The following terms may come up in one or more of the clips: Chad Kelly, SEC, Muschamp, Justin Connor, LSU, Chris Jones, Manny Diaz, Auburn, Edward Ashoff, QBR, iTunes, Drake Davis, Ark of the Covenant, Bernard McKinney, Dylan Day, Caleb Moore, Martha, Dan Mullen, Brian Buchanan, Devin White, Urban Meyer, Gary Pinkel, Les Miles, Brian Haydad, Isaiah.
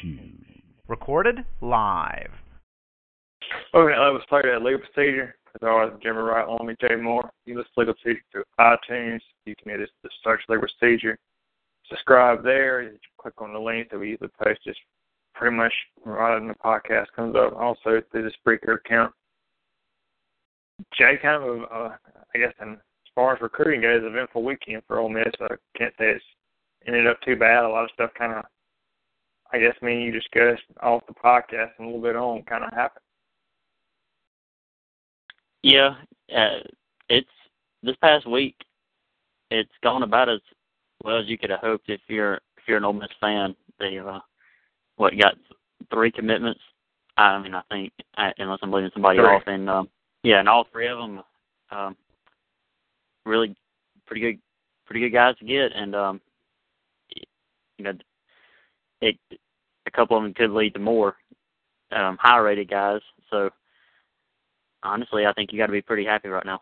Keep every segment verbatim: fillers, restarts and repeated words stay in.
Shoes. Recorded live. Okay, that was played at Illegal Procedure. As always, Jimmy Wright, on me, Jay Moore. You listen to Illegal Procedure through iTunes. You can hit us to search Illegal Procedure. Subscribe there. You click on the link that we usually post just pretty much right in the podcast comes up. Also, through the Spreaker account. Jay, kind of, uh, I guess, and as far as recruiting goes, eventful weekend for Ole Miss. I can't say it's ended up too bad. A lot of stuff kind of, I guess, me and you discussed off the podcast and a little bit on kind of happened. Yeah, uh, it's this past week. It's gone about as well as you could have hoped if you're if you're an Ole Miss fan. They uh, what got three commitments. I mean, I think unless I'm leaving somebody Sorry. off, and um, yeah, and all three of them um, really pretty good, pretty good guys to get, and um, you know, it a couple of them could lead to more um, higher rated guys. So honestly, I think you got to be pretty happy right now.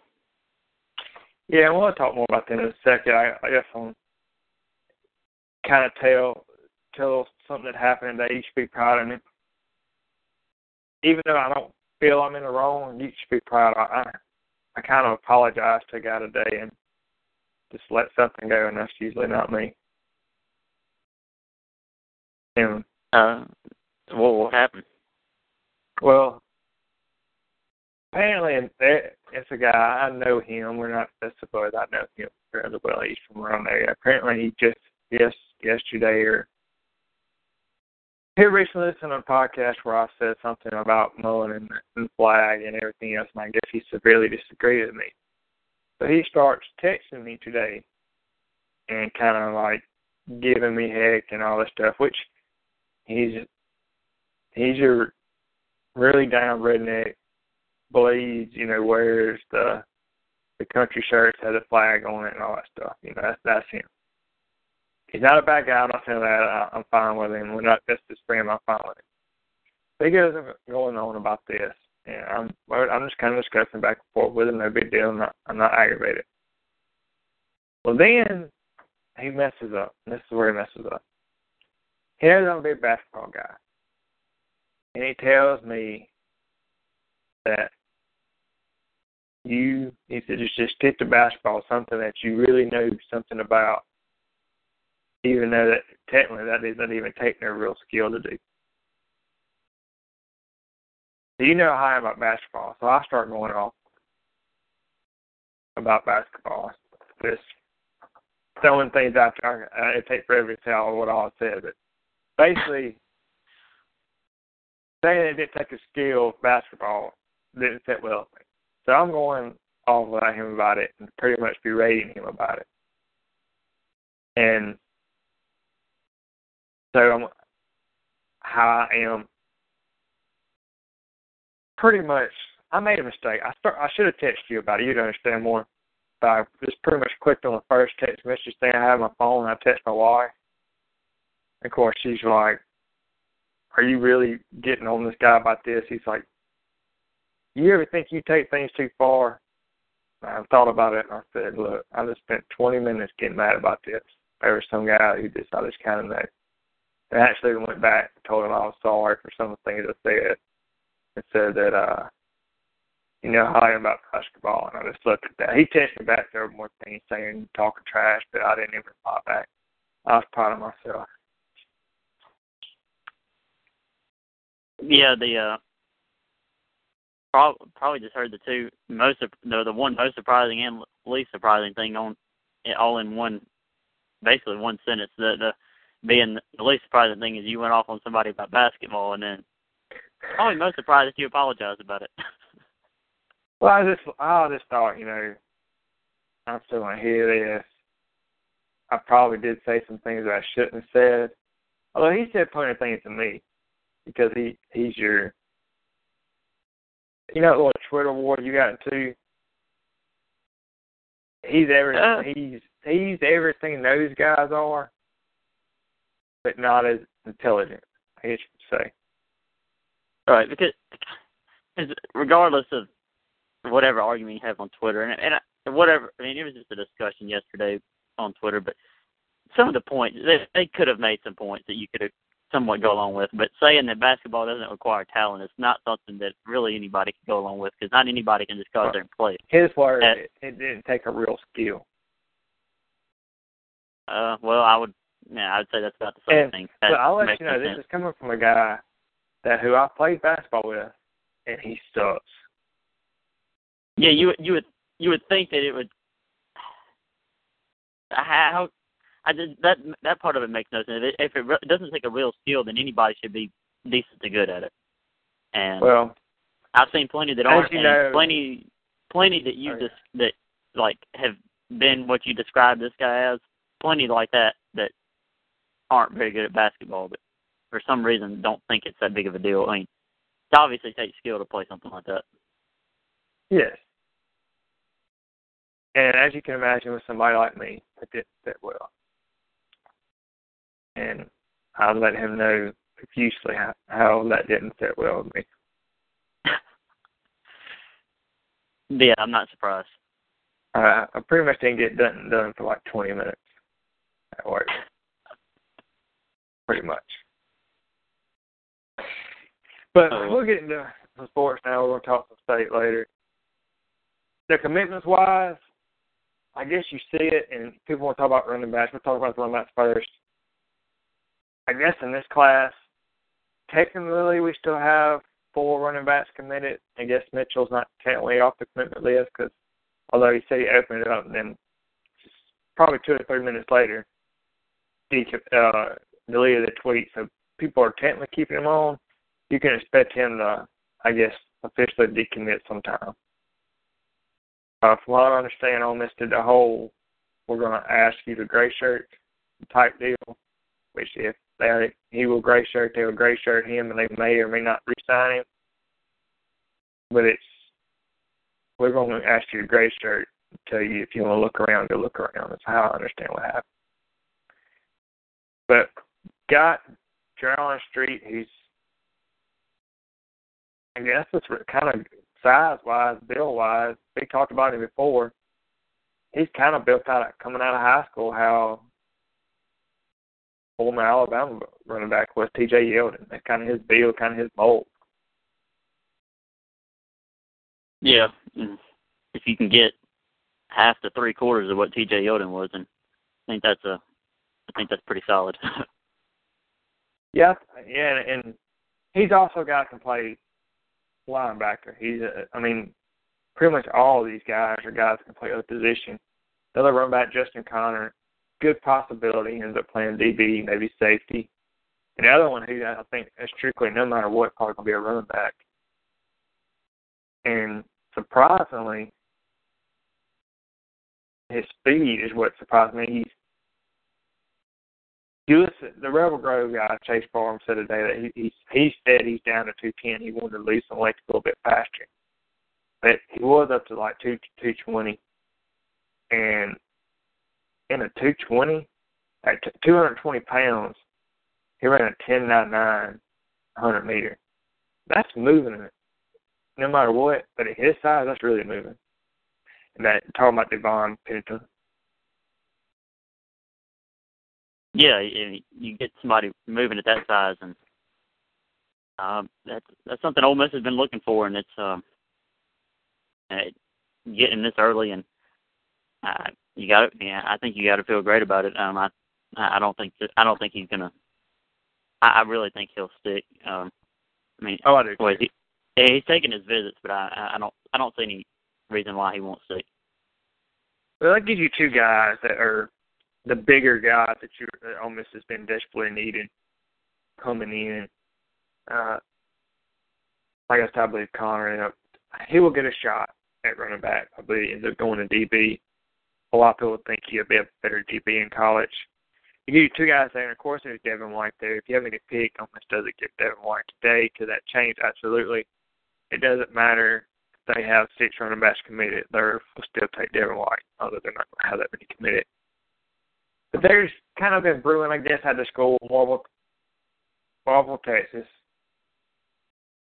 Yeah, we'll talk more about that in a second. I, I guess I'm kind of tell tell something that happened that you should be proud of me. Even though I don't feel I'm in the wrong, you should be proud. I I kind of apologize to a guy today and just let something go, and that's usually not me. And uh, what what happened? Well, apparently, it's a guy, I know him, we're not specified, I know him fairly well, he's from around there. Apparently, he just, yes, yesterday, or he recently listened to a podcast where I said something about Mullen and the flag and everything else, and I guess he severely disagreed with me. So he starts texting me today and kind of like giving me heck and all this stuff, which he's, he's a really down redneck. Believes, you know, wears the the country shirts, has a flag on it and all that stuff. You know, that's, that's him. He's not a bad guy. I'm not saying that. I, I'm fine with him. We're not just his friend. I'm fine with him. But he goes going on about this, and I'm I'm just kind of discussing back and forth with him. No big deal. I'm not, I'm not aggravated. Well, then he messes up. This is where he messes up. He knows I'm a big basketball guy, and he tells me that you, he said, just, just stick to basketball, something that you really know something about, even though that technically that doesn't even take no real skill to do. So you know how I am about basketball, so I start going off about basketball, just throwing things out there. Uh, it takes forever to tell what all I said, but basically saying it didn't take a skill basketball didn't sit well with me. So I'm going off without him about it and pretty much berating him about it. And so I'm, how I am pretty much, I made a mistake. I start, I should have texted you about it. You'd understand more. But I just pretty much clicked on the first text message thing I had on my phone, and I texted my wife. Of course, she's like, are you really getting on this guy about this? He's like, you ever think you take things too far? And I thought about it, and I said, look, I just spent twenty minutes getting mad about this. There was some guy who just, I just kind of know. And I actually went back and told him I was sorry for some of the things I said. And said that, uh, you know, how I am about basketball. And I just looked at that. He texted me back there more things saying, talking trash, but I didn't even reply back. I was proud of myself. Yeah, the uh, pro- probably just heard the two most the the one most surprising and least surprising thing on all in one, basically one sentence. The the being the least surprising thing is you went off on somebody about basketball, and then probably most surprised that you apologized about it. Well, I just I just thought, you know, I'm still gonna hear this. I probably did say some things that I shouldn't have said. Although he said plenty of things to me. Because he, he's your, you know, that little Twitter war you got into. He's everything. Uh, he's he's everything those guys are, but not as intelligent. I guess you could say. All right, because regardless of whatever argument you have on Twitter and and I, whatever, I mean, it was just a discussion yesterday on Twitter. But some of the points they they could have made some points that you could have somewhat go along with. But saying that basketball doesn't require talent is not something that really anybody can go along with, because not anybody can just go out there and play it. His word, At, it, it didn't take a real skill. Uh, well, I would, yeah, I would say that's about the same and, thing. That but I'll let you know, this sense. is coming from a guy that who I played basketball with, and he sucks. Yeah, you you would you would think that it would. How I did, that that part of it makes no sense. If it, if it doesn't take a real skill, then anybody should be decent to good at it. And well, I've seen plenty that aren't, you know, plenty plenty that you oh, just yeah. that like have been what you described this guy as. Plenty like that that aren't very good at basketball, but for some reason don't think it's that big of a deal. I mean, it obviously takes skill to play something like that. Yes. And as you can imagine, with somebody like me, I did that well. And I let him know profusely how, how that didn't fit well with me. Yeah, I'm not surprised. Uh, I pretty much didn't get done, done for like twenty minutes at work. Pretty much. But oh. we'll get into some sports now. We're going to talk some state later. The commitments-wise, I guess you see it, and people want to talk about running backs. We'll talk about the running backs first. I guess in this class, technically we still have four running backs committed. I guess Mitchell's not technically off the commitment list because although he said he opened it up, and then just probably two or three minutes later, he uh, deleted the tweet. So people are technically keeping him on. You can expect him to, I guess, officially decommit sometime. Uh, from what I understand, Ole Miss did the whole "we're going to ask you to gray shirt" type deal, which if they he will gray shirt, they will gray shirt him, and they may or may not re-sign him. But it's we're going to ask you to gray shirt, tell you if you want to look around, go look around. That's how I understand what happened. But got Jeremy Johnson, he's I guess it's kind of. Size-wise, build-wise, we talked about him before. He's kind of built out coming out of high school how former Alabama running back was T J. Yeldon. That's kind of his build, kind of his mold. Yeah, if you can get half to three quarters of what T J. Yeldon was, and I think that's a, I think that's pretty solid. yeah, yeah, and he's also a guy that can play linebacker. He's, a, I mean, pretty much all of these guys are guys that can play other position. Another running back, Justin Connor, good possibility he ends up playing D B, maybe safety. And the other one who I think is strictly no matter what probably going to be a running back. And surprisingly, his speed is what surprised me. He's You listen, the Rebel Grove guy, Chase Barham, said today that he, he he said he's down to two ten. He wanted to lose some weight a little bit faster. But he was up to like two twenty. And in a two twenty, at two hundred twenty pounds, he ran a ten ninety-nine one hundred meter. That's moving it, no matter what. But at his size, that's really moving. And that talking about Devon Pennington. Yeah, you get somebody moving at that size, and um, that's that's something Ole Miss has been looking for, and it's um, it, getting this early, and uh, you got yeah, I think you got to feel great about it. Um, I I don't think that, I don't think he's gonna. I, I really think he'll stick. Um, I mean, oh, I do. Well, he, he's taking his visits, but I I don't I don't see any reason why he won't stick. Well, that gives you two guys that are. The bigger guy that you that Ole Miss has been desperately needed coming in. Uh, like I said, I believe Connor, he will get a shot at running back. I believe he ends up going to D B. A lot of people think he'll be a better D B in college. You get two guys there, and of course there's Devin White there. If you haven't get picked, Ole Miss doesn't get Devin White today because that changed absolutely. It doesn't matter if they have six running backs committed. They'll still take Devin White, although they're not going to have that many committed. But there's kind of been brewing, I guess, out of school, Marble, Marble, Texas.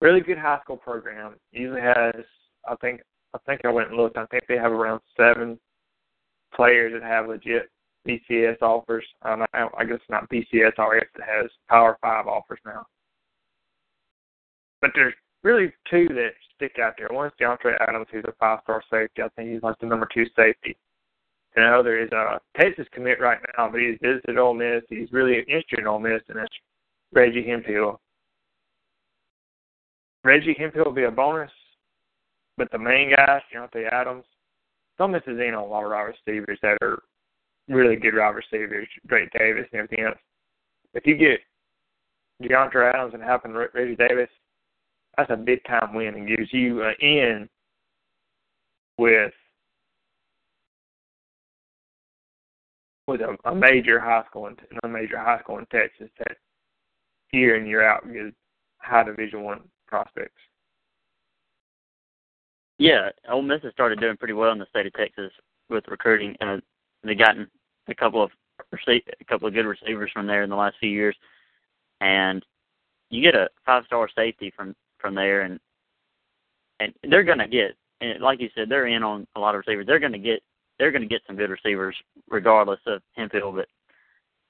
Really good high school program. Usually has, I think, I think I went and looked. I think they have around seven players that have legit B C S offers. Um, I, I guess not B C S, I guess it has Power five offers now. But there's really two that stick out there. One is Deontre Adams, who's a five-star safety. I think he's like the number two safety. And the other is a Texas commit right now, but he's visited Ole Miss. He's really interested in Ole Miss, and that's Reggie Hemphill. Reggie Hemphill will be a bonus, but the main guy, Deontre Adams, Southern Miss is in on a lot of wide receivers that are really good wide receivers, Drake Davis and everything else. If you get Deontre Adams and happen to Reggie Davis, that's a big-time win and gives you an in with with a, a major high school in a major high school in Texas that year in year out gives high Division One prospects. Yeah, Ole Miss has started doing pretty well in the state of Texas with recruiting, and they've gotten a couple of rece- a couple of good receivers from there in the last few years. And you get a five-star safety from, from there, and and they're going to get, and like you said, they're in on a lot of receivers. They're going to get they're going to get some good receivers regardless of Hemphill, but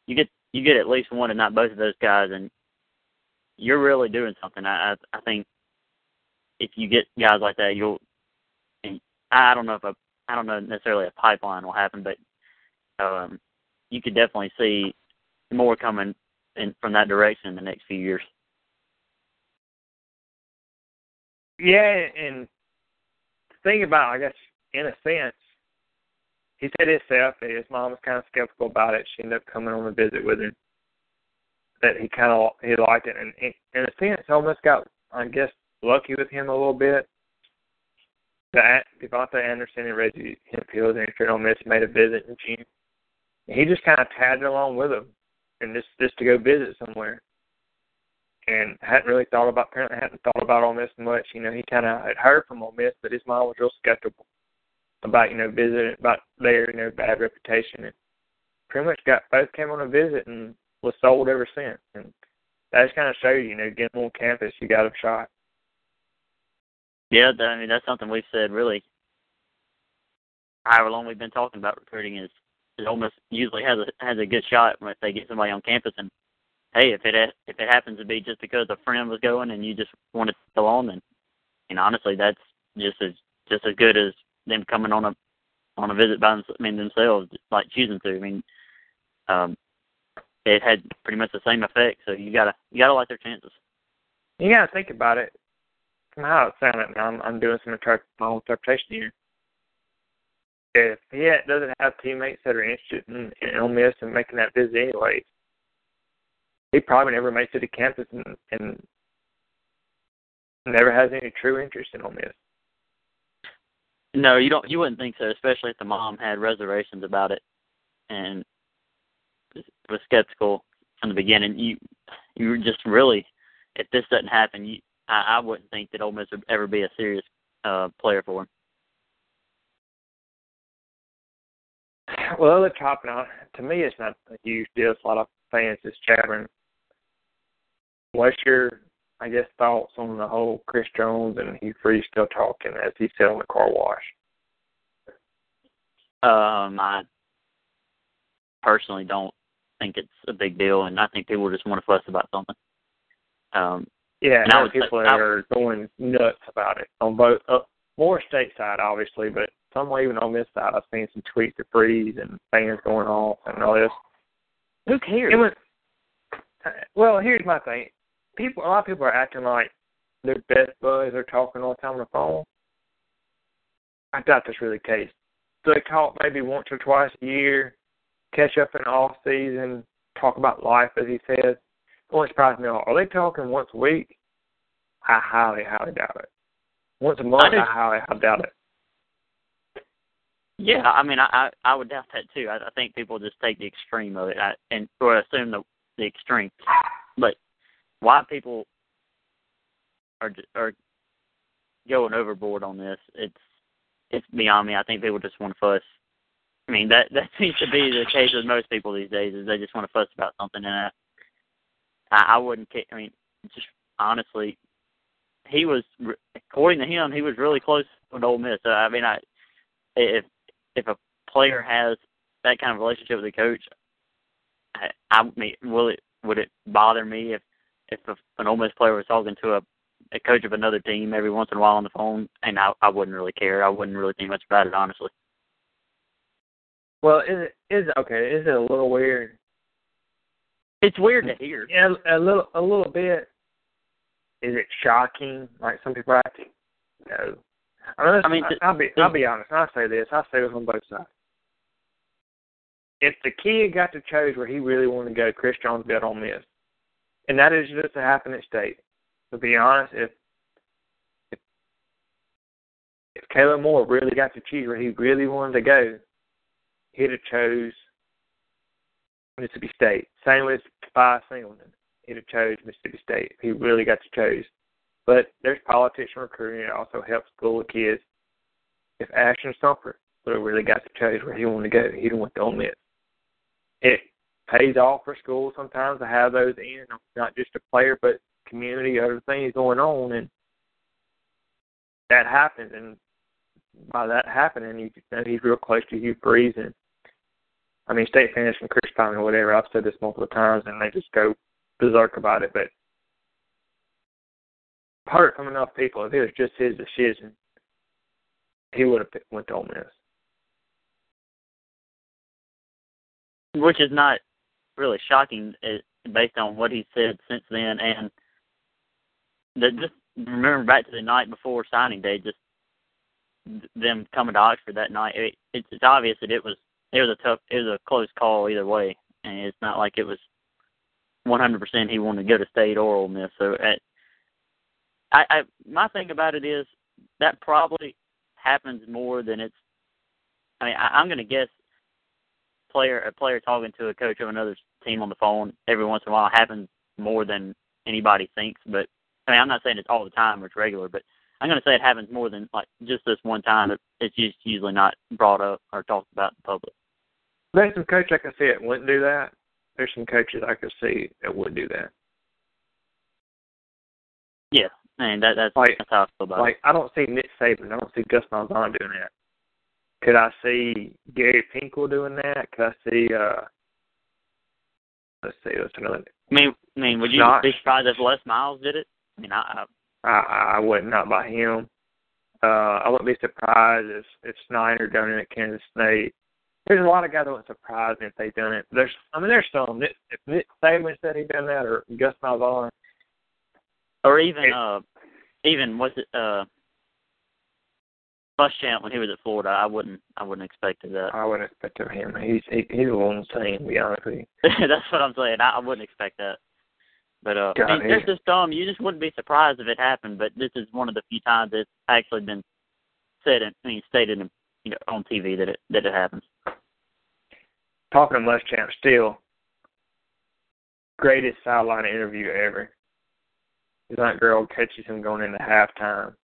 you get you get at least one, if not both of those guys, and you're really doing something. I I, I think if you get guys like that, you'll. And I don't know if a I don't know necessarily a pipeline will happen, but um, you could definitely see more coming in, from that direction in the next few years. Yeah, and think about, I guess, in a sense, he said himself that his mom was kind of skeptical about it. She ended up coming on a visit with him, that he kind of he liked it. And in a sense, almost got, I guess, lucky with him a little bit. That Devonta Anderson and Reggie Hemphill and Ole Miss made a visit in June. And he just kind of tagged along with them, and just, just to go visit somewhere. And hadn't really thought about, apparently hadn't thought about Ole Miss much. You know, he kind of had heard from Ole Miss, but his mom was real skeptical about, you know, visiting, about their, you know, bad reputation. And pretty much got, both came on a visit and was sold ever since. And that just kind of showed you, you know, getting on campus, you got a shot. Yeah, I mean, that's something we've said really however long we've been talking about recruiting is, is Ole Miss usually has a has a good shot when they get somebody on campus. And hey, if it if it happens to be just because a friend was going and you just wanted to go on, then and honestly, that's just as just as good as them coming on a on a visit by them, I mean, themselves, like choosing to. I mean, um, it had pretty much the same effect. So you gotta you gotta like their chances. You gotta think about it. How it sounded, I'm, I'm doing some inter- my own interpretation here. If he doesn't have teammates that are interested in, in Ole Miss and making that visit anyways, he probably never makes it to campus and, and never has any true interest in Ole Miss. No, you don't. You wouldn't think so, especially if the mom had reservations about it and was skeptical from the beginning. You, you were just really, if this doesn't happen, you. I wouldn't think that Ole Miss would ever be a serious uh, player for him. Well, they're chopping out. To me, it's not a huge deal. A lot of fans is chattering. What's your, I guess, thoughts on the whole Chris Jones and Hugh Freeze still talking, as he said on the car wash? Um, I personally don't think it's a big deal, and I think people just want to fuss about something. Um, Yeah, and I would people say, I would, are going nuts about it on both, uh, more state side, obviously, but some even on this side. I've seen some tweets of Freeze and fans going off and all this. Who cares? It was, well, here's my thing. People, a lot of people are acting like their best buds are talking all the time on the phone. I doubt that's really the case. So they talk maybe once or twice a year, catch up in the off season, talk about life, as he says. Only surprised me all. Are they talking once a week? I highly, highly doubt it. Once a month, I, I highly, highly doubt it. Yeah, I mean, I, I would doubt that too. I, I think people just take the extreme of it I, and or assume the the extreme. But why people are are going overboard on this? It's it's beyond me. I think people just want to fuss. I mean, that that seems to be the case with most people these days. Is they just want to fuss about something and. I, I wouldn't care. I mean, just honestly, he was, according to him, he was really close with Ole Miss. I mean, I if if a player has that kind of relationship with the coach, I, I mean, will it would it bother me if if a, an Ole Miss player was talking to a, a coach of another team every once in a while on the phone? And I, I wouldn't really care. I wouldn't really think much about it, honestly. Well, is it, is okay? Is it a little weird? It's weird to hear. Yeah, a little, a little bit. Is it shocking? Like some people are acting. No. I mean, I mean I, I'll be, I'll be honest. I'll say this. I'll say this on both sides. If the kid got to choose where he really wanted to go, Chris Jones got on this, and that is just a happening state. To be honest, if if, if Caleb Moore really got to choose where he really wanted to go, he'd have chose Mississippi State. Same with Tobias Singleton. He'd have chose Mississippi State if he really got to choose. But there's politics and recruiting. It also helps school with kids. If Ashton Stumper would have really got to choose where he wanted to go, he'd have went to Ole Miss. It pays off for schools sometimes to have those in, not just a player, but community, other things going on. And that happens. And by that happening, you know he's real close to Hugh Freeze. And I mean, state fans from Chris Time and whatever, I've said this multiple times, and they just go berserk about it. But apart from enough people, if it was just his decision, he would have went to Ole Miss. Which is not really shocking based on what he said since then. And the, just remember back to the night before signing day, just them coming to Oxford that night. It, it's, it's obvious that it was It was a tough, it was a close call either way, and it's not like it was one hundred percent he wanted to go to State or Ole Miss. So, at, I, I, my thing about it is that probably happens more than it's. I mean, I, I'm going to guess player a player talking to a coach of another team on the phone every once in a while happens more than anybody thinks. But I mean, I'm not saying it's all the time or it's regular, but I'm going to say it happens more than like just this one time. It's just usually not brought up or talked about in public. There's some coach I can see that wouldn't do that. There's some coaches I could see that would do that. Yeah, and that, that's, like, that's how I feel about like, it. Like, I don't see Nick Saban. I don't see Gus Malzahn doing that. Could I see Gary Pinkel doing that? Could I see, uh, let's see, what's another? I mean, I mean would you Knox? Be surprised if Les Miles did it? I mean, I, I, I, I would not by him. Uh, I wouldn't be surprised if, if Snyder done it at Kansas State. There's a lot of guys that wouldn't surprise me if they done it. There's, I mean, there's some. If Nick Saban said he done that, or Gus Malzahn, or even it, uh, even what's it, uh, Muschamp when he was at Florida, I wouldn't, I wouldn't expect that. I wouldn't expect of him. He's he, he's a little insane, to be honest with you. That's what I'm saying. I, I wouldn't expect that. But uh, God, I mean, there's just some. You just wouldn't be surprised if it happened. But this is one of the few times it's actually been said and I mean, stated in, you know, on T V that it that it happens. Talking of Muschamp, still greatest sideline interview ever. His aunt girl catches him going into halftime,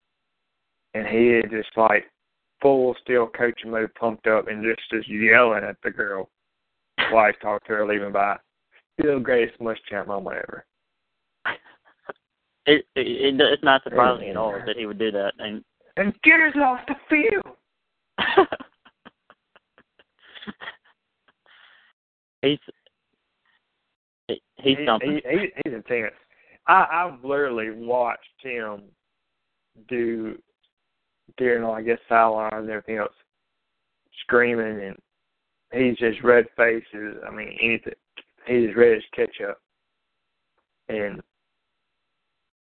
and he is just like full still coaching mode, pumped up, and just just yelling at the girl. Wife talked to her leaving by. Still greatest Muschamp moment ever. it, it it's not surprising at all that he would do that. And and Jenner's off the field. He's he, he's he, something. He, he, he's intense. I, I've literally watched him do during, I guess, sidelines and everything else, screaming, and he's just red faces. I mean, anything. He's red as ketchup. And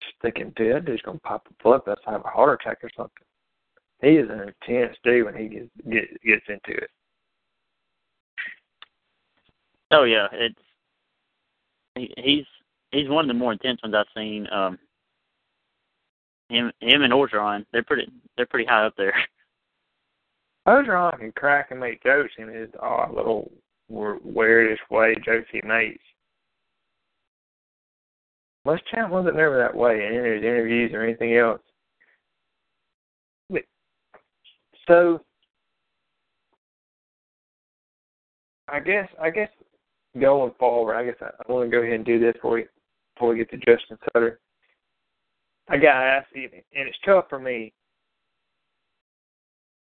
just thinking, dude, that dude's going to pop a flip. That's have a heart attack or something. He is an intense dude when he gets get, gets into it. Oh yeah, it's he, he's he's one of the more intense ones I've seen. Um, him him and Orgeron, they're pretty they're pretty high up there. Orgeron can crack and make jokes in his odd oh, little weirdest way jokes he makes. Muschamp wasn't never that way in his interviews or anything else. So I guess I guess. Going forward, I guess I, I want to go ahead and do this before we, before we get to Justin Sutter. I got to ask you, and it's tough for me,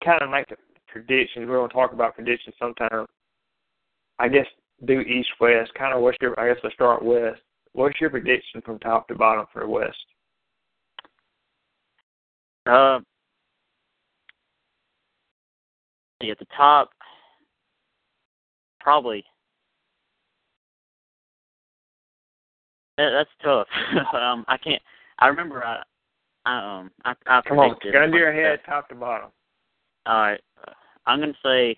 kind of like the predictions. We're going to talk about predictions sometime. I guess, do East-West. Kind of what's your, I guess let's start West. What's your prediction from top to bottom for West? Uh, at the top, probably. That, that's tough. um, I can't. I remember I, I um, I, I Come on, go under your head, top to bottom. All right. I'm going to say,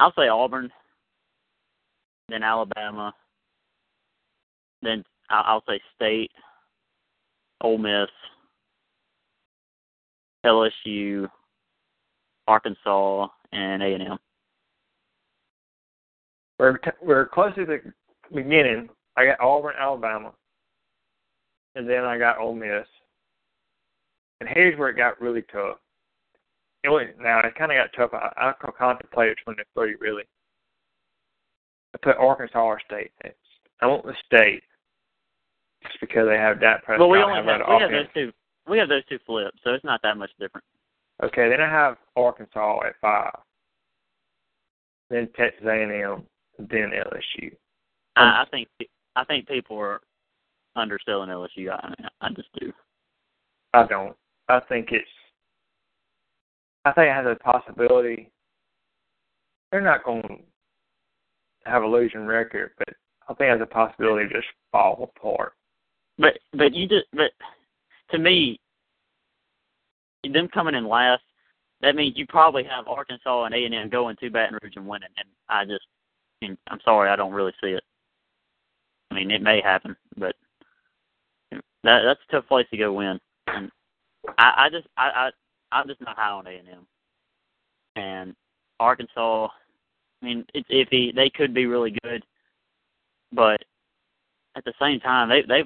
I'll say Auburn, then Alabama, then I'll say State, Ole Miss, L S U, Arkansas, and A and M. We're, t- we're close to the beginning. I got Auburn, Alabama, and then I got Ole Miss. And here's where it got really tough. It went, now, it kind of got tough. I, I contemplated twenty-three, really. I put Arkansas or State. It's, I want the State just because they have Dak Prescott. Well, we only have, have, we have those two. We have those two flips, so it's not that much different. Okay, then I have Arkansas at five, then Texas A and M, then L S U. Um, I, I think I think people are underselling L S U. I, I just do. I don't. I think it's. I think it has a possibility. They're not going to have a losing record, but I think it has a possibility to just fall apart. But but you just but. To me, them coming in last, that means you probably have Arkansas and A and M going to Baton Rouge and winning. And I just, I mean, I'm sorry, I don't really see it. I mean, it may happen, but that that's a tough place to go win. And I, I just, I, I, I'm just not high on A and M. And Arkansas, I mean, it's iffy. They could be really good, but at the same time, they they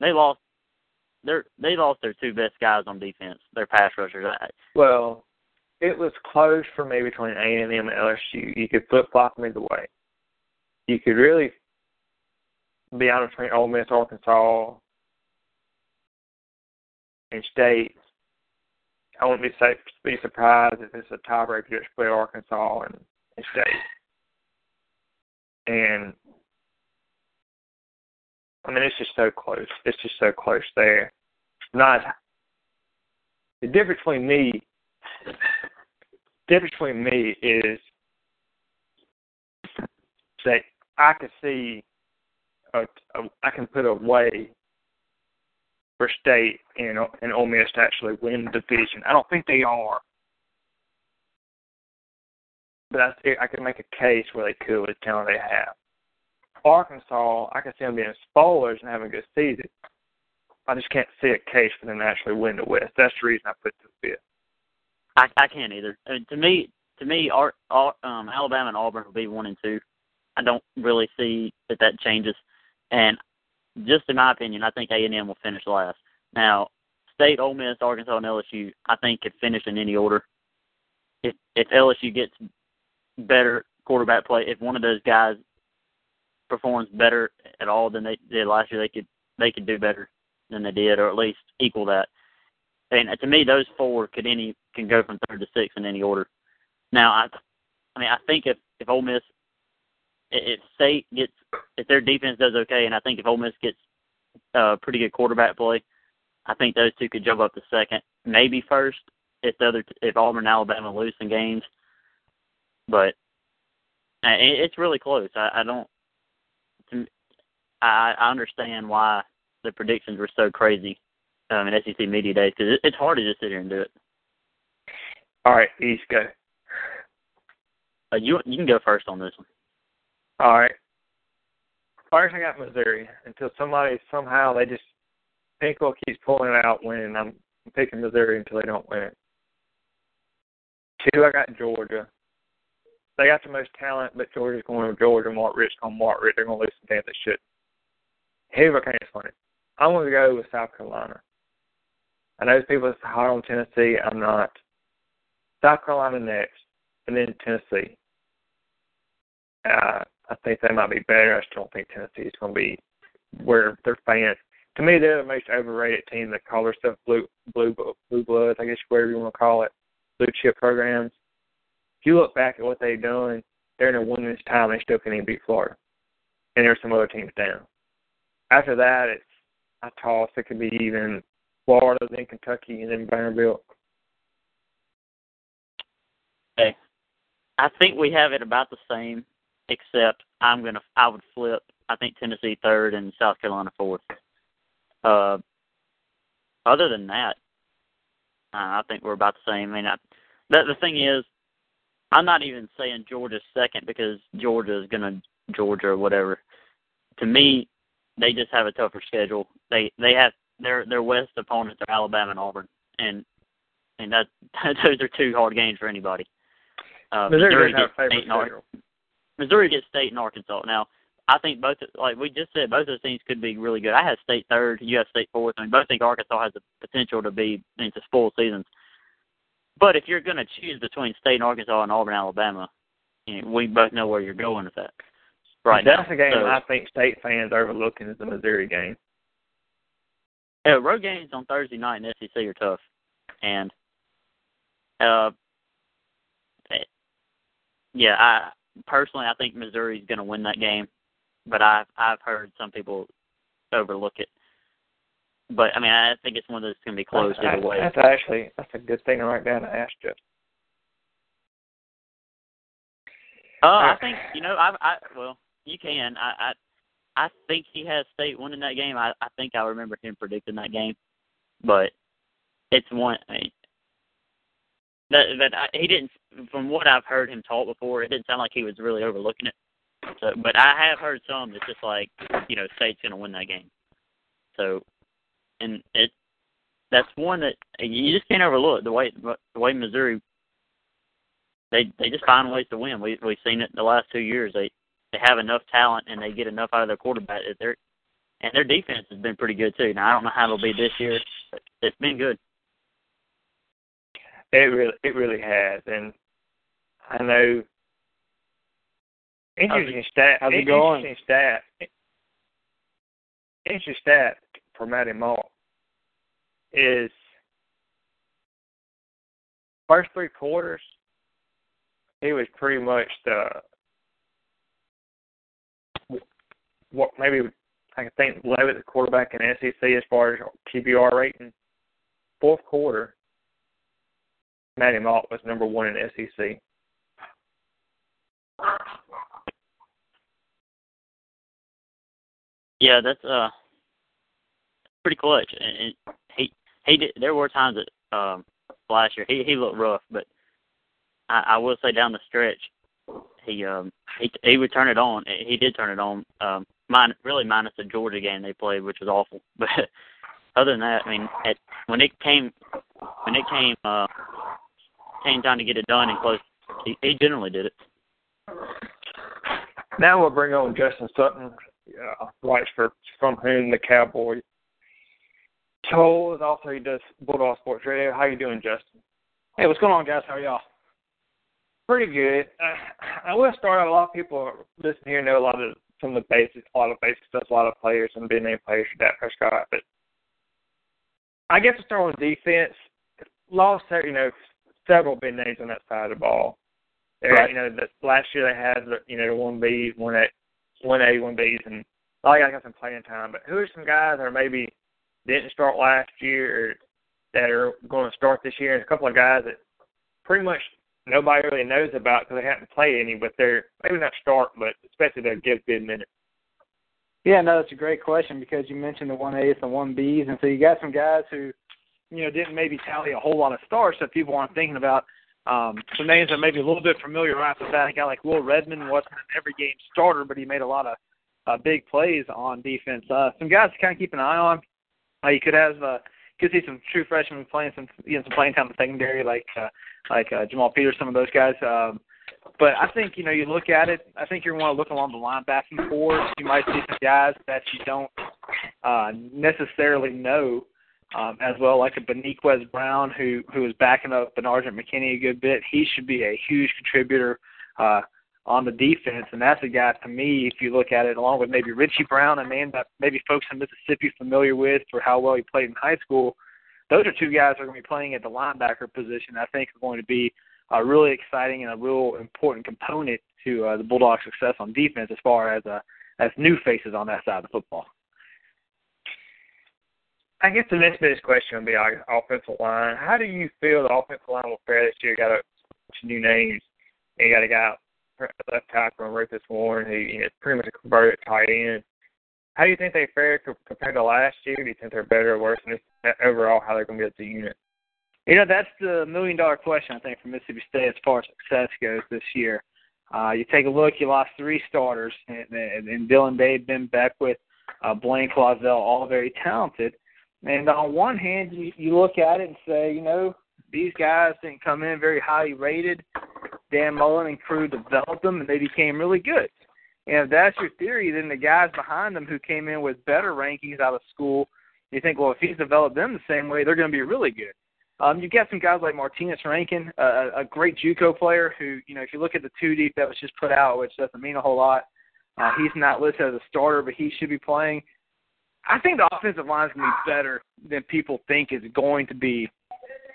they lost. They're, they lost their two best guys on defense, their pass rushers. Well, it was close for me between A and M and L S U. You could flip-flop them either way. You could really be honest between Ole Miss, Arkansas, and State. I wouldn't be, safe, be surprised if it's a tiebreaker to split Arkansas and, and State. And I mean, it's just so close. It's just so close there. Not the difference between me. The difference between me is that I can see, a, a, I can put a way for State and and Ole Miss to actually win the division. I don't think they are, but I, I can make a case where they could with the talent they have. Arkansas, I can see them being spoilers and having a good season. I just can't see a case for them to actually win the West. That's the reason I put them fifth. I, I can't either. I mean, to me, to me, our, our, um, Alabama and Auburn will be one and two. I don't really see that that changes. And just in my opinion, I think A and M will finish last. Now, State, Ole Miss, Arkansas, and L S U, I think could finish in any order. If if L S U gets better quarterback play, if one of those guys performs better at all than they did last year, they could they could do better than they did, or at least equal that. And to me, those four could any can go from third to sixth in any order. Now, I, I mean, I think if, if Ole Miss, if State gets, if their defense does okay, and I think if Ole Miss gets uh, pretty good quarterback play, I think those two could jump up to second, maybe first if the other if Auburn and Alabama lose some games. But it's really close. I, I don't. I, I understand why the predictions were so crazy um, in S E C Media Days, because it, it's hard to just sit here and do it. All right, East, go. Uh, you you can go first on this one. All right. First, I got Missouri until somebody somehow they just Pinkel keeps pulling it out when I'm picking Missouri until they don't win it. Two, I got Georgia. They got the most talent, but Georgia's going to Georgia. Mark Richt's going to Mark Richt. They're going to lose some games they shouldn't. Here's what I can't explain it. I'm going to go with South Carolina. I know people are hot on Tennessee. I'm not. South Carolina next, and then Tennessee. Uh, I think they might be better. I just don't think Tennessee is going to be where their fans. To me, they're the most overrated team that call themselves blue, blue, blue bloods, I guess, whatever you want to call it, blue chip programs. If you look back at what they've done, They're in a one-inch time, and they still can't even beat Florida. And there's some other teams down. After that, it's a toss. It could be even Florida, then Kentucky, and then Vanderbilt. Okay. I think we have it about the same, except I'm gonna. I would flip. I think Tennessee third and South Carolina fourth. Uh, other than that, uh, I think we're about the same. I mean, I, the, the thing is, I'm not even saying Georgia's second because Georgia is gonna Georgia or whatever. To me, they just have a tougher schedule. They they have their their West opponents are Alabama and Auburn, and and that those are two hard games for anybody. Uh, Missouri, Missouri gets State and Ar- Missouri gets State and Arkansas. Now, I think both, like we just said, both of those teams could be really good. I have State third, you have State fourth. I mean, both think Arkansas has the potential to be into full seasons. But if you're going to choose between State and Arkansas and Auburn, Alabama, you know, we both know where you're going with that. Right. That's now. A game so, I think State fans are overlooking is the Missouri game. Yeah, road games on Thursday night in the S E C are tough, and uh. Yeah, I personally, I think Missouri's going to win that game, but I've, I've heard some people overlook it. But, I mean, I think it's one of those that's going to be close that's, either way. That's actually that's a good thing right now to ask you. Uh, right. I think, you know, I, I well, you can. I, I I think he has State winning that game. I, I think I remember him predicting that game. But it's one I mean, That, that I, he didn't, from what I've heard him talk before, it didn't sound like he was really overlooking it. So, but I have heard some that's just like, you know, State's going to win that game. So, and it that's one that you just can't overlook. The way the way Missouri, they they just find ways to win. We we've seen it in the last two years. They they have enough talent and they get enough out of their quarterback. They're, and their defense has been pretty good too. Now I don't know how it'll be this year, but it's been good. It really, it really has, and I know interesting stat. How's it going? Interesting stat. Interesting stat for Matty Moore is first three quarters. He was pretty much the what maybe I can think eleventh quarterback in S E C as far as Q B R rating. Fourth quarter. Matty Malt was number one in the S E C. Yeah, that's uh, pretty clutch. And, and he he did, there were times that um, last year he, he looked rough, but I, I will say down the stretch he um he he would turn it on. He did turn it on. Um, minus, really minus the Georgia game they played, which was awful. But other than that, I mean, at, when it came when it came. Uh, Came time to get it done and close. He, he generally did it. Now we'll bring on Justin Sutton, uh, writes for from whom the Cowboy Toll is also he does Bulldog Sports Radio. How you doing, Justin? Hey, what's going on, guys? How are y'all? Pretty good. Uh, I will start out. A lot of people listening here know a lot of some of the basic, a lot of basic stuff, a lot of players, some big name players for Dak Prescott. But I guess to start on defense, lost you know. Several big names on that side of the ball. Right. You know, the, last year they had, you know, the one B's, one A, one B's, and all you guys got some playing time. But who are some guys that maybe didn't start last year or that are going to start this year? And a couple of guys that pretty much nobody really knows about because they haven't played any, but they're maybe not start, but especially they'll give good minutes. Yeah, no, that's a great question because you mentioned the one A's and one B's, and so you got some guys who – you know, didn't maybe tally a whole lot of stars that people aren't thinking about. Um, some names that may be a little bit familiar right off the bat. A guy like Will Redmond wasn't an every-game starter, but he made a lot of uh, big plays on defense. Uh, some guys to kind of keep an eye on. Uh, you could have uh, you could see some true freshmen playing some you know, some playing time in the secondary, like uh, like uh, Jamal Peters, some of those guys. Um, but I think you know you look at it. I think you're going to want to look along the linebacking corps. You might see some guys that you don't uh, necessarily know. Um, as well, like a Boniquez Brown, who who is backing up Bernard McKinney a good bit. He should be a huge contributor uh, on the defense, and that's a guy, to me, if you look at it, along with maybe Richie Brown, a man that maybe folks in Mississippi are familiar with for how well he played in high school. Those are two guys that are going to be playing at the linebacker position I think are going to be a really exciting and a real important component to uh, the Bulldogs' success on defense as far as uh, as new faces on that side of the football. I guess the next biggest question would be our offensive line. How do you feel the offensive line will fare this year? You got a bunch of new names, and you got a guy left tackle and Rufus Warren, who you know, is pretty much a converted tight end. How do you think they fared compared to last year? Do you think they're better or worse? And overall, how they're going to be as a unit? You know, that's the million-dollar question, I think, for Mississippi State as far as success goes this year. Uh, you take a look, you lost three starters, and, and, and Dylan Day, Ben Beckwith, uh, Blaine Clausel, all very talented. And on one hand, you, you look at it and say, you know, these guys didn't come in very highly rated. Dan Mullen and crew developed them, and they became really good. And if that's your theory, then the guys behind them who came in with better rankings out of school, you think, well, if he's developed them the same way, they're going to be really good. Um, you've got some guys like Martinez Rankin, a, a great JUCO player who, you know, if you look at the two-deep that was just put out, which doesn't mean a whole lot, uh, he's not listed as a starter, but he should be playing. I think the offensive line is going to be better than people think it's going to be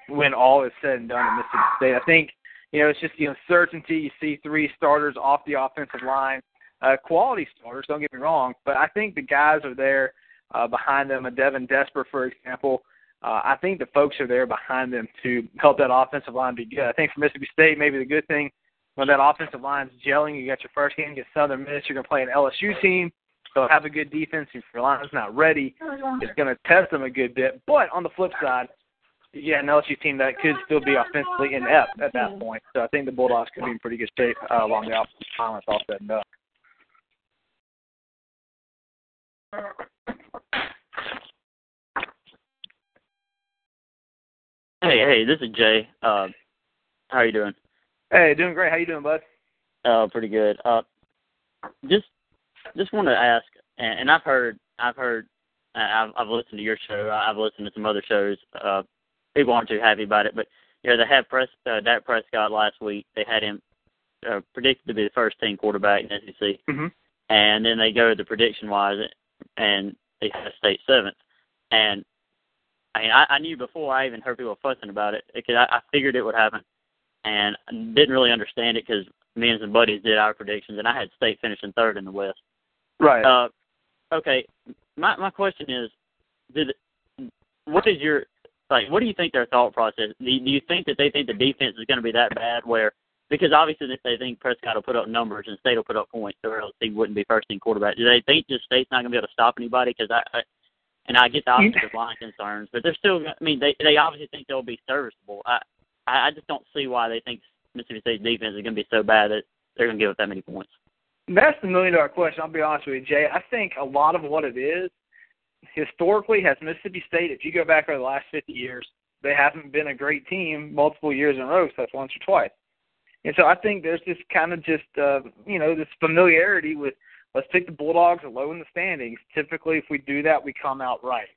when all is said and done at Mississippi State. I think, you know, it's just the uncertainty. You see three starters off the offensive line, uh, quality starters, don't get me wrong, but I think the guys are there uh, behind them, a Devin Desper, for example. Uh, I think the folks are there behind them to help that offensive line be good. I think for Mississippi State, maybe the good thing when that offensive line's gelling, you got your first game against Southern Miss, you're going to play an L S U team, so have a good defense. If your line's not ready, it's going to test them a good bit. But on the flip side, yeah, an L S U team that could still be offensively inept at that point. So I think the Bulldogs could be in pretty good shape uh, along the offensive line with all said and done. Hey, hey, this is Jay. Uh, how are you doing? Hey, doing great. How you doing, bud? Oh, uh, pretty good. Uh, just, just want to ask, and, and I've heard, I've heard, I've, I've listened to your show. I've listened to some other shows. Uh, people aren't too happy about it, but you know, they had press, uh, Dak Prescott last week. They had him uh, predicted to be the first team quarterback in the S E C, mm-hmm. and then they go to the prediction wise, and they had State seventh, and. I mean, I, I knew before I even heard people fussing about it because I, I figured it would happen, and I didn't really understand it because me and some buddies did our predictions, and I had State finishing third in the West. Right. Uh, okay. My my question is, did what is your like? What do you think their thought process? Do you, do you think that they think the defense is going to be that bad? Where because obviously if they think Prescott will put up numbers and State will put up points, or else he wouldn't be first team quarterback. Do they think just State's not going to be able to stop anybody? Because I. I And I get the offensive line concerns, but they're still. I mean, they they obviously think they'll be serviceable. I I just don't see why they think Mississippi State's defense is going to be so bad that they're going to give up that many points. That's the million dollar question. I'll be honest with you, Jay. I think a lot of what it is historically has Mississippi State. If you go back over the last fifty years, they haven't been a great team multiple years in a row, so that's once or twice. And so I think there's this kind of just uh, you know this familiarity with. Let's pick the Bulldogs low in the standings. Typically, if we do that, we come out right.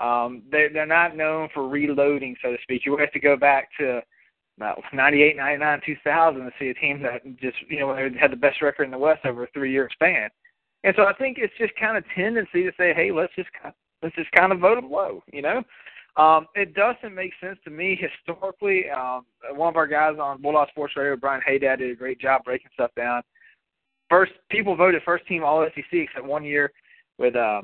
Um, they, they're not known for reloading, so to speak. You would have to go back to about ninety-eight, ninety-nine, two thousand to see a team that just, you know, had the best record in the West over a three-year span. And so I think it's just kind of tendency to say, hey, let's just let's just kind of vote them low, you know. Um, it doesn't make sense to me historically. Um, one of our guys on Bulldog Sports Radio, Brian Haydad, did a great job breaking stuff down. First, people voted first team All S E C except one year with uh,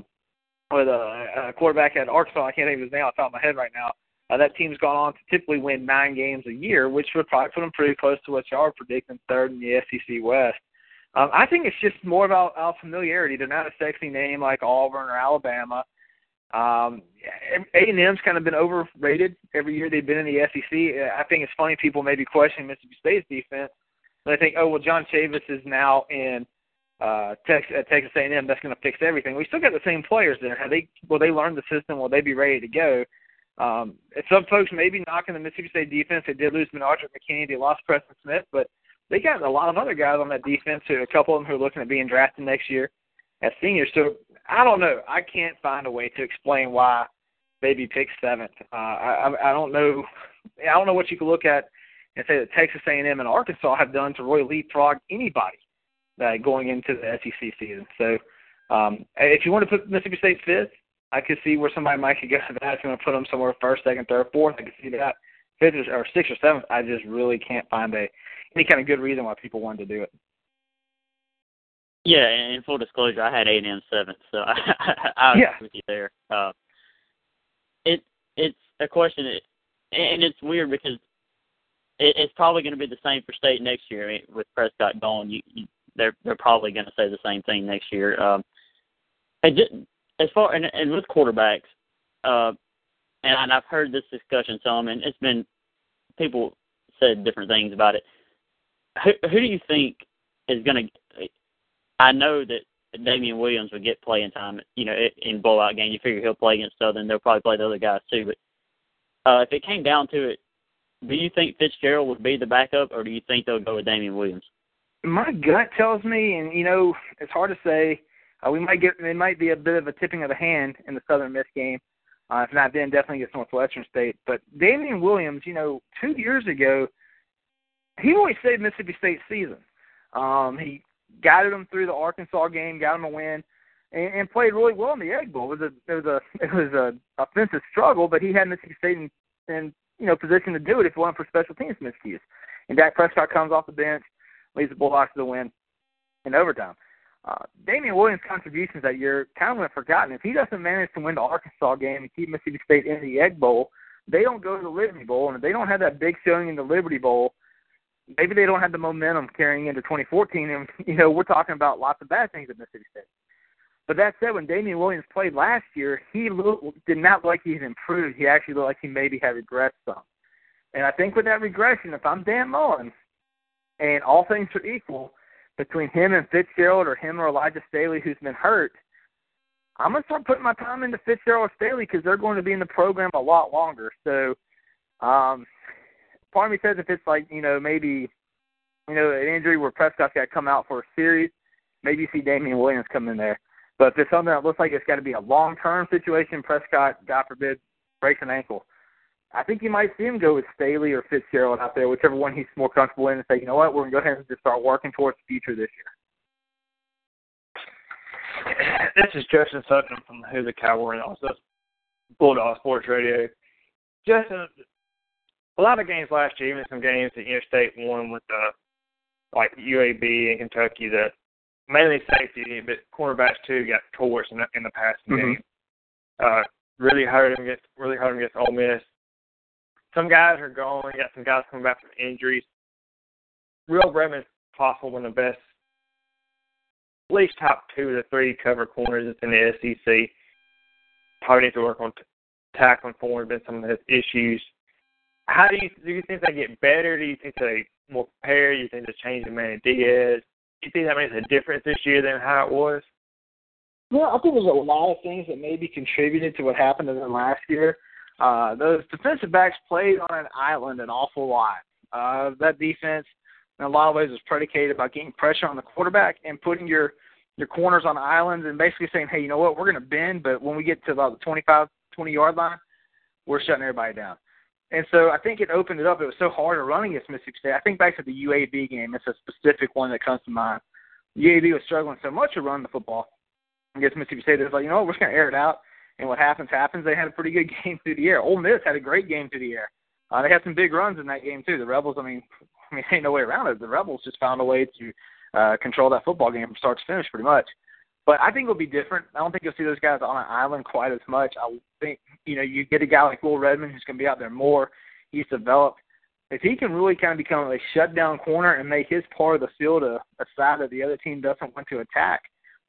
with a, a quarterback at Arkansas. I can't think of his name off the top of my head right now. Uh, that team's gone on to typically win nine games a year, which would probably put them pretty close to what y'all are predicting, third in the S E C West. Um, I think it's just more about our familiarity. They're not a sexy name like Auburn or Alabama. Um, A and M's kind of been overrated every year they've been in the S E C. I think it's funny people may be questioning Mississippi State's defense. They think, oh, well, John Chavis is now in uh, Texas, at Texas A and M. That's going to fix everything. We still got the same players there. Have they, will they learn the system? Will they be ready to go? Um, some folks may be knocking the Mississippi State defense. They did lose Menardrick McKinney. They lost Preston Smith. But they got a lot of other guys on that defense, who, a couple of them who are looking at being drafted next year as seniors. So I don't know. I can't find a way to explain why they be picked seventh. Uh, I, I don't know. I don't know what you can look at and say that Texas A and M and Arkansas have done to really leapfrog anybody uh, going into the S E C season. So um, if you want to put Mississippi State fifth, I could see where somebody might go to that. If you want to put them somewhere first, second, third, fourth, I could see that. fifth or sixth or seventh, I just really can't find a any kind of good reason why people wanted to do it. Yeah, and in full disclosure, I had A and M seventh, so I, I, I yeah. agree with you there. Uh, it it's a question, that, and it's weird because it, it's probably going to be the same for State next year. I mean, with Prescott gone, you, you, they're they're probably going to say the same thing next year. Um, and just, as far and, and with quarterbacks, uh, and, and I've heard this discussion some, and it's been people said different things about it. Who, who do you think is going to? I know that Damian Williams would get playing time, you know, in blowout game. You figure he'll play against Southern. They'll probably play the other guys too. But uh, if it came down to it, do you think Fitzgerald would be the backup, or do you think they'll go with Damian Williams? My gut tells me, and, you know, it's hard to say. Uh, we might get it might be a bit of a tipping of the hand in the Southern Miss game. Uh, if not, then definitely against Northwestern State. But Damian Williams, you know, two years ago, he always saved Mississippi State's season. Um, he guided them through the Arkansas game, got them a win, and, and played really well in the Egg Bowl. It was a it was a it was a offensive struggle, but he had Mississippi State in, in you know position to do it if it wasn't for special teams miscues. And Dak Prescott comes off the bench, leads the Bulldogs to the win in overtime. Uh, Damian Williams' contributions that year kind of went forgotten. If he doesn't manage to win the Arkansas game and keep Mississippi State in the Egg Bowl, they don't go to the Liberty Bowl, and if they don't have that big showing in the Liberty Bowl, maybe they don't have the momentum carrying into twenty fourteen, and, you know, we're talking about lots of bad things at Mississippi State. But that said, when Damian Williams played last year, he looked, did not look like he's improved. He actually looked like he maybe had regressed some. And I think with that regression, if I'm Dan Mullen, and all things are equal, between him and Fitzgerald or him or Elijah Staley, who's been hurt, I'm going to start putting my time into Fitzgerald or Staley because they're going to be in the program a lot longer. So um, part of me says if it's like, you know, maybe, you know, an injury where Prescott's got to come out for a series, maybe you see Damian Williams come in there. But if it's something that looks like it's got to be a long-term situation, Prescott, God forbid, breaks an ankle, I think you might see him go with Staley or Fitzgerald out there, whichever one he's more comfortable in, and say, you know what, we're going to go ahead and just start working towards the future this year. This is Justin Sutton from Who's a Cowboy and also Bulldog Sports Radio. Justin, a lot of games last year, even some games that Interstate won with uh, like U A B and Kentucky, that mainly safety, but cornerbacks too got torched in the, in the passing mm-hmm. game. Uh, really hurt him against, really hurt him against Ole Miss. Some guys are gone. You got some guys coming back from injuries. Will Redmond's possible one of the best, at least top two of the three cover corners that's in the S E C. Probably needs to work on t- tackling forward, been some of his issues. How do you do you think they get better? Do you think they more prepared? Do you think they change the man Diaz? Do you think that makes a difference this year than how it was? Well, I think there's a lot of things that maybe contributed to what happened to them last year. Uh, those defensive backs played on an island an awful lot. Uh, that defense, in a lot of ways, was predicated by getting pressure on the quarterback and putting your, your corners on islands and basically saying, hey, you know what, we're going to bend, but when we get to about the twenty-five, twenty-yard line, we're shutting everybody down. And so I think it opened it up. It was so hard to run against Mississippi State. I think back to the U A B game. It's a specific one that comes to mind. U A B was struggling so much to run the football against Mississippi State. It was like, you know what, we're just going to air it out. And what happens, happens. They had a pretty good game through the air. Ole Miss had a great game through the air. Uh, they had some big runs in that game, too. The Rebels, I mean, I mean, ain't no way around it. The Rebels just found a way to uh, control that football game from start to finish pretty much. But I think it'll be different. I don't think you'll see those guys on an island quite as much. I think, you know, you get a guy like Will Redmond who's going to be out there more. He's developed. If he can really kind of become a shutdown corner and make his part of the field a, a side that the other team doesn't want to attack,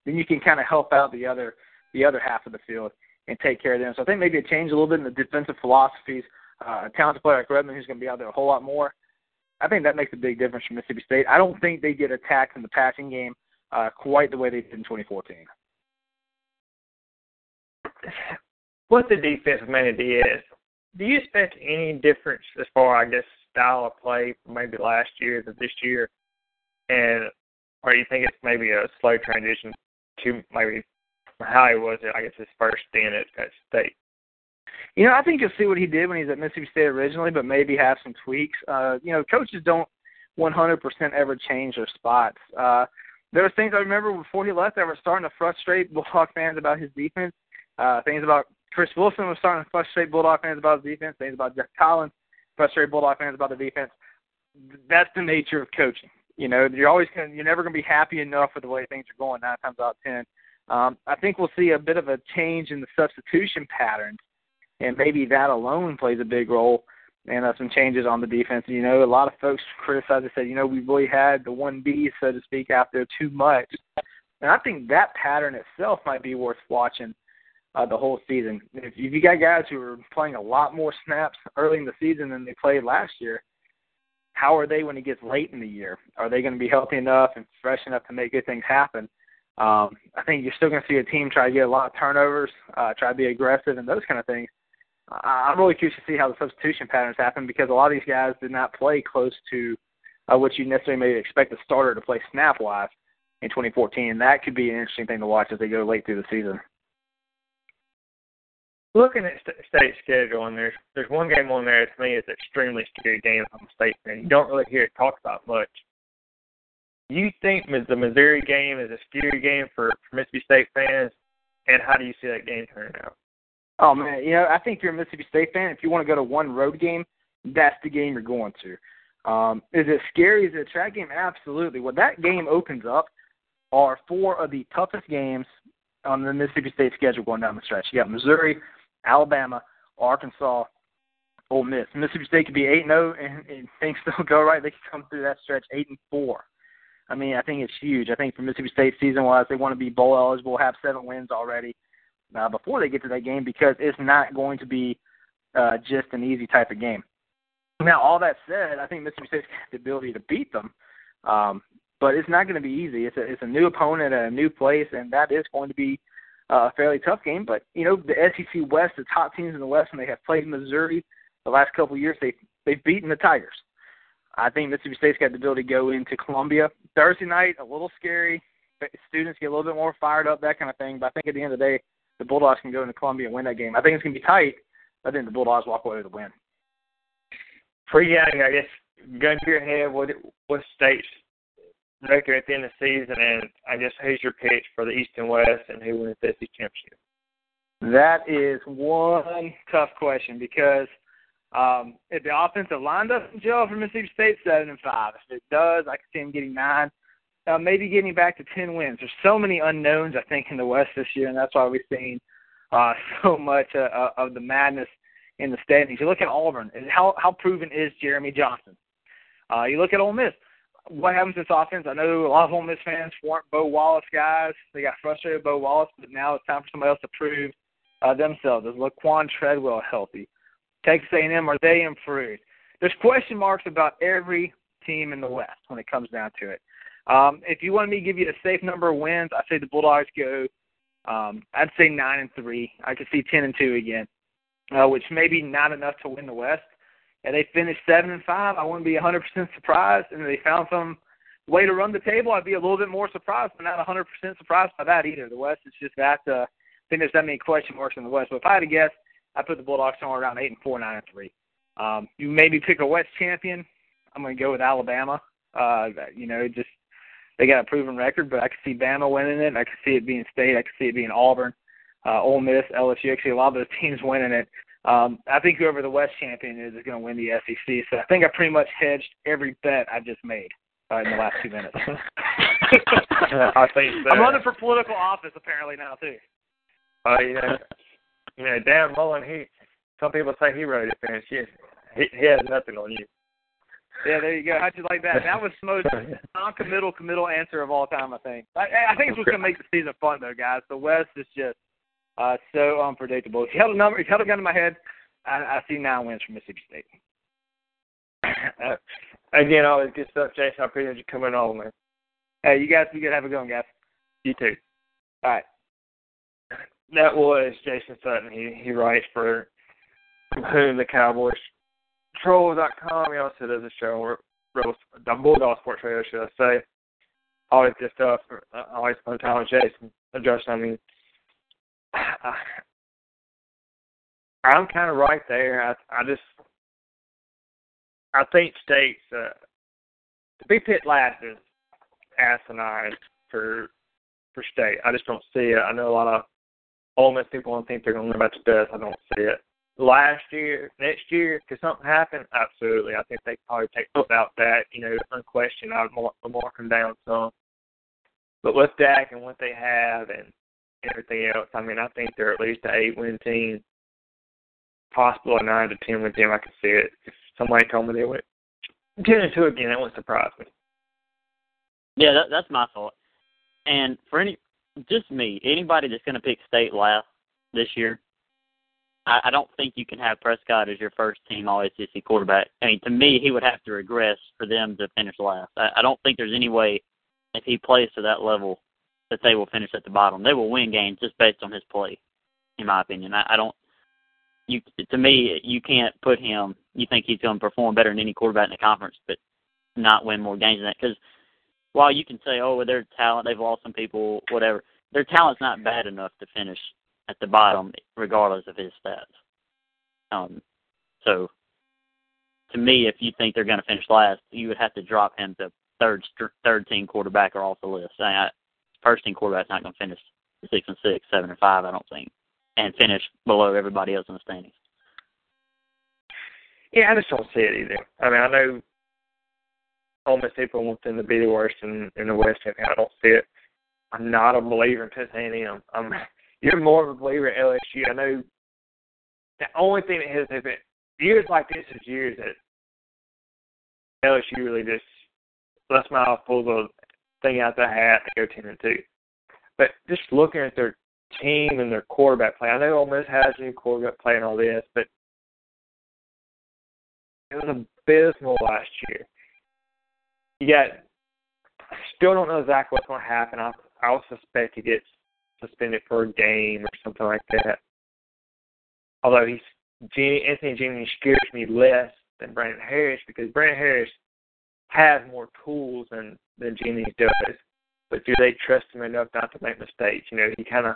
then you can kind of help out the other the other half of the field and take care of them. So I think maybe a change a little bit in the defensive philosophies. Uh, a talented player like Redmond who's going to be out there a whole lot more. I think that makes a big difference for Mississippi State. I don't think they get attacked in the passing game uh, quite the way they did in twenty fourteen. With the defense of Manny Diaz, do you expect any difference as far, I guess, style of play from maybe last year to this year? And or do you think it's maybe a slow transition to maybe how he was, I guess, his first stint at, at State? You know, I think you'll see what he did when he's at Mississippi State originally, but maybe have some tweaks. Uh, you know, coaches don't one hundred percent ever change their spots. Uh, there were things I remember before he left that were starting to frustrate Bulldog fans about his defense. Uh, things about Chris Wilson was starting to frustrate Bulldog fans about his defense. Things about Jeff Collins frustrated Bulldog fans about the defense. That's the nature of coaching. You know, you're always gonna, you're never going to be happy enough with the way things are going nine times out of ten. Um, I think we'll see a bit of a change in the substitution patterns, and maybe that alone plays a big role, and uh, some changes on the defense. You know, a lot of folks criticized and said, you know, we really had the one B, so to speak, out there too much. And I think that pattern itself might be worth watching uh, the whole season. If you got guys who are playing a lot more snaps early in the season than they played last year, how are they when it gets late in the year? Are they going to be healthy enough and fresh enough to make good things happen? Um, I think you're still going to see a team try to get a lot of turnovers, uh, try to be aggressive and those kind of things. Uh, I'm really curious to see how the substitution patterns happen, because a lot of these guys did not play close to uh, what you necessarily may expect a starter to play snap-wise in twenty fourteen. And that could be an interesting thing to watch as they go late through the season. Looking at st- state schedule, and there's, there's one game on there to me is an extremely scary game if I'm a state fan. You don't really hear it talked about much. You think the Missouri game is a scary game for, for Mississippi State fans, and how do you see that game turning out? Oh, man, you know, I think if you're a Mississippi State fan, if you want to go to one road game, that's the game you're going to. Um, is it scary? Is it a track game? Absolutely. What that game opens up are four of the toughest games on the Mississippi State schedule going down the stretch. You got Missouri, Alabama, Arkansas, Ole Miss. Mississippi State could be eight and oh, and, and things still go right. They could come through that stretch eight and four. I mean, I think it's huge. I think for Mississippi State season-wise, they want to be bowl eligible, have seven wins already uh, before they get to that game, because it's not going to be uh, just an easy type of game. Now, all that said, I think Mississippi State's got the ability to beat them, um, but it's not going to be easy. It's a, it's a new opponent at a new place, and that is going to be a fairly tough game. But, you know, the S E C West, the top teams in the West, when they have played Missouri the last couple of years, they, they've beaten the Tigers. I think Mississippi State's got the ability to go into Columbia. Thursday night, a little scary. Students get a little bit more fired up, that kind of thing. But I think at the end of the day, the Bulldogs can go into Columbia and win that game. I think it's going to be tight. I think the Bulldogs walk away with a win. Pretty young, I guess, gun to your head, what, what state's record at the end of the season, and I guess who's your pitch for the East and West and who wins the S E C championship? That is one tough question, because – Um, if the offensive line doesn't gel for Mississippi State, seven and five. If it does, I can see him getting nine, uh, maybe getting back to ten wins. There's so many unknowns, I think, in the West this year, and that's why we've seen uh, so much uh, of the madness in the standings. You look at Auburn, and how how proven is Jeremy Johnson? Uh, you look at Ole Miss. What happens to this offense? I know a lot of Ole Miss fans weren't Bo Wallace guys. They got frustrated with Bo Wallace, but now it's time for somebody else to prove uh, themselves. Is Laquan Treadwell healthy? Texas A and M, are they improved? There's question marks about every team in the West when it comes down to it. Um, if you want me to give you a safe number of wins, I'd say the Bulldogs go, um, I'd say nine and three. I could see ten and two again, uh, which may be not enough to win the West. And they finished seven and five, I wouldn't be one hundred percent surprised. And if they found some way to run the table, I'd be a little bit more surprised, but not one hundred percent surprised by that either. The West is just that. Uh, I think there's that many question marks in the West. But if I had to guess, I put the Bulldogs somewhere around eight and four, nine and three. Um, you maybe pick a West champion. I'm going to go with Alabama. Uh, you know, just they got a proven record, but I could see Bama winning it. I could see it being State. I could see it being Auburn, uh, Ole Miss, L S U. Actually, a lot of those teams winning it. Um, I think whoever the West champion is is going to win the S E C. So I think I pretty much hedged every bet I just made uh, in the last two minutes. I think so. I'm running for political office apparently now too. Oh uh, yeah. You know, Dan Mullen, he, some people say he wrote it, man. She, he, he has nothing on you. Yeah, there you go. How'd you like that? That was the most non-committal, committal answer of all time, I think. I, I think it's what's going to make the season fun, though, guys. The West is just uh, so unpredictable. If you held a number, if you held a gun to my head, I, I see nine wins from Mississippi State. Uh, again, always good stuff, Jason. I appreciate you coming on, man. Hey, you guys be good. Have a good one, guys. You too. All right. That was Jason Sutton. He he writes for Whom the Cowboys Troll dot com. He also does a show, the Bulldog Sports Radio, should I say. Always good stuff. Always fun time with Jason. Justin, I mean, I, I'm kind of right there. I, I just, I think states, uh, to be pit last is asinine for, for state. I just don't see it. I know a lot of Ole Miss people don't think they're going to live out to death. I don't see it. last year, next year, could something happen? Absolutely. I think they probably take about that, you know, unquestioned. I'd mark, mark them down some. But with Dak and what they have and everything else, I mean, I think they're at least an eight-win team, possible a nine to ten-win team. I could see it. If somebody told me they went ten and two again, that wouldn't surprise me. Yeah, that, that's my thought. And for any, just me, anybody that's going to pick state last this year, I, I don't think you can have Prescott as your first team All S E C quarterback. I mean, to me, he would have to regress for them to finish last. I, I don't think there's any way if he plays to that level that they will finish at the bottom. They will win games just based on his play, in my opinion. I, I don't. You to me, you can't put him. You think he's going to perform better than any quarterback in the conference, but not win more games than that because. While you can say, oh, well, their talent, they've lost some people, whatever, their talent's not bad enough to finish at the bottom regardless of his stats. Um, so, to me, if you think they're going to finish last, you would have to drop him to third third team quarterback or off the list. I, first team quarterback's not going to finish six and six, seven and five, I don't think, and finish below everybody else in the standings. Yeah, I just don't see it either. I mean, I know Ole Miss people want them to be the worst in, in the West. I don't see it. I'm not a believer in Texas A and M. I'm, you're more of a believer in L S U. I know the only thing that has been years like this is years that L S U really just lets my mouth pull the thing out the hat and go ten and two. But just looking at their team and their quarterback play, I know Ole Miss has a new quarterback play and all this, but it was abysmal last year. Yet, I still don't know exactly what's going to happen. I, I'll suspect he gets suspended for a game or something like that. Although he's Anthony Jennings scares me less than Brandon Harris because Brandon Harris has more tools than, than Jennings does. But do they trust him enough not to make mistakes? You know, he kind of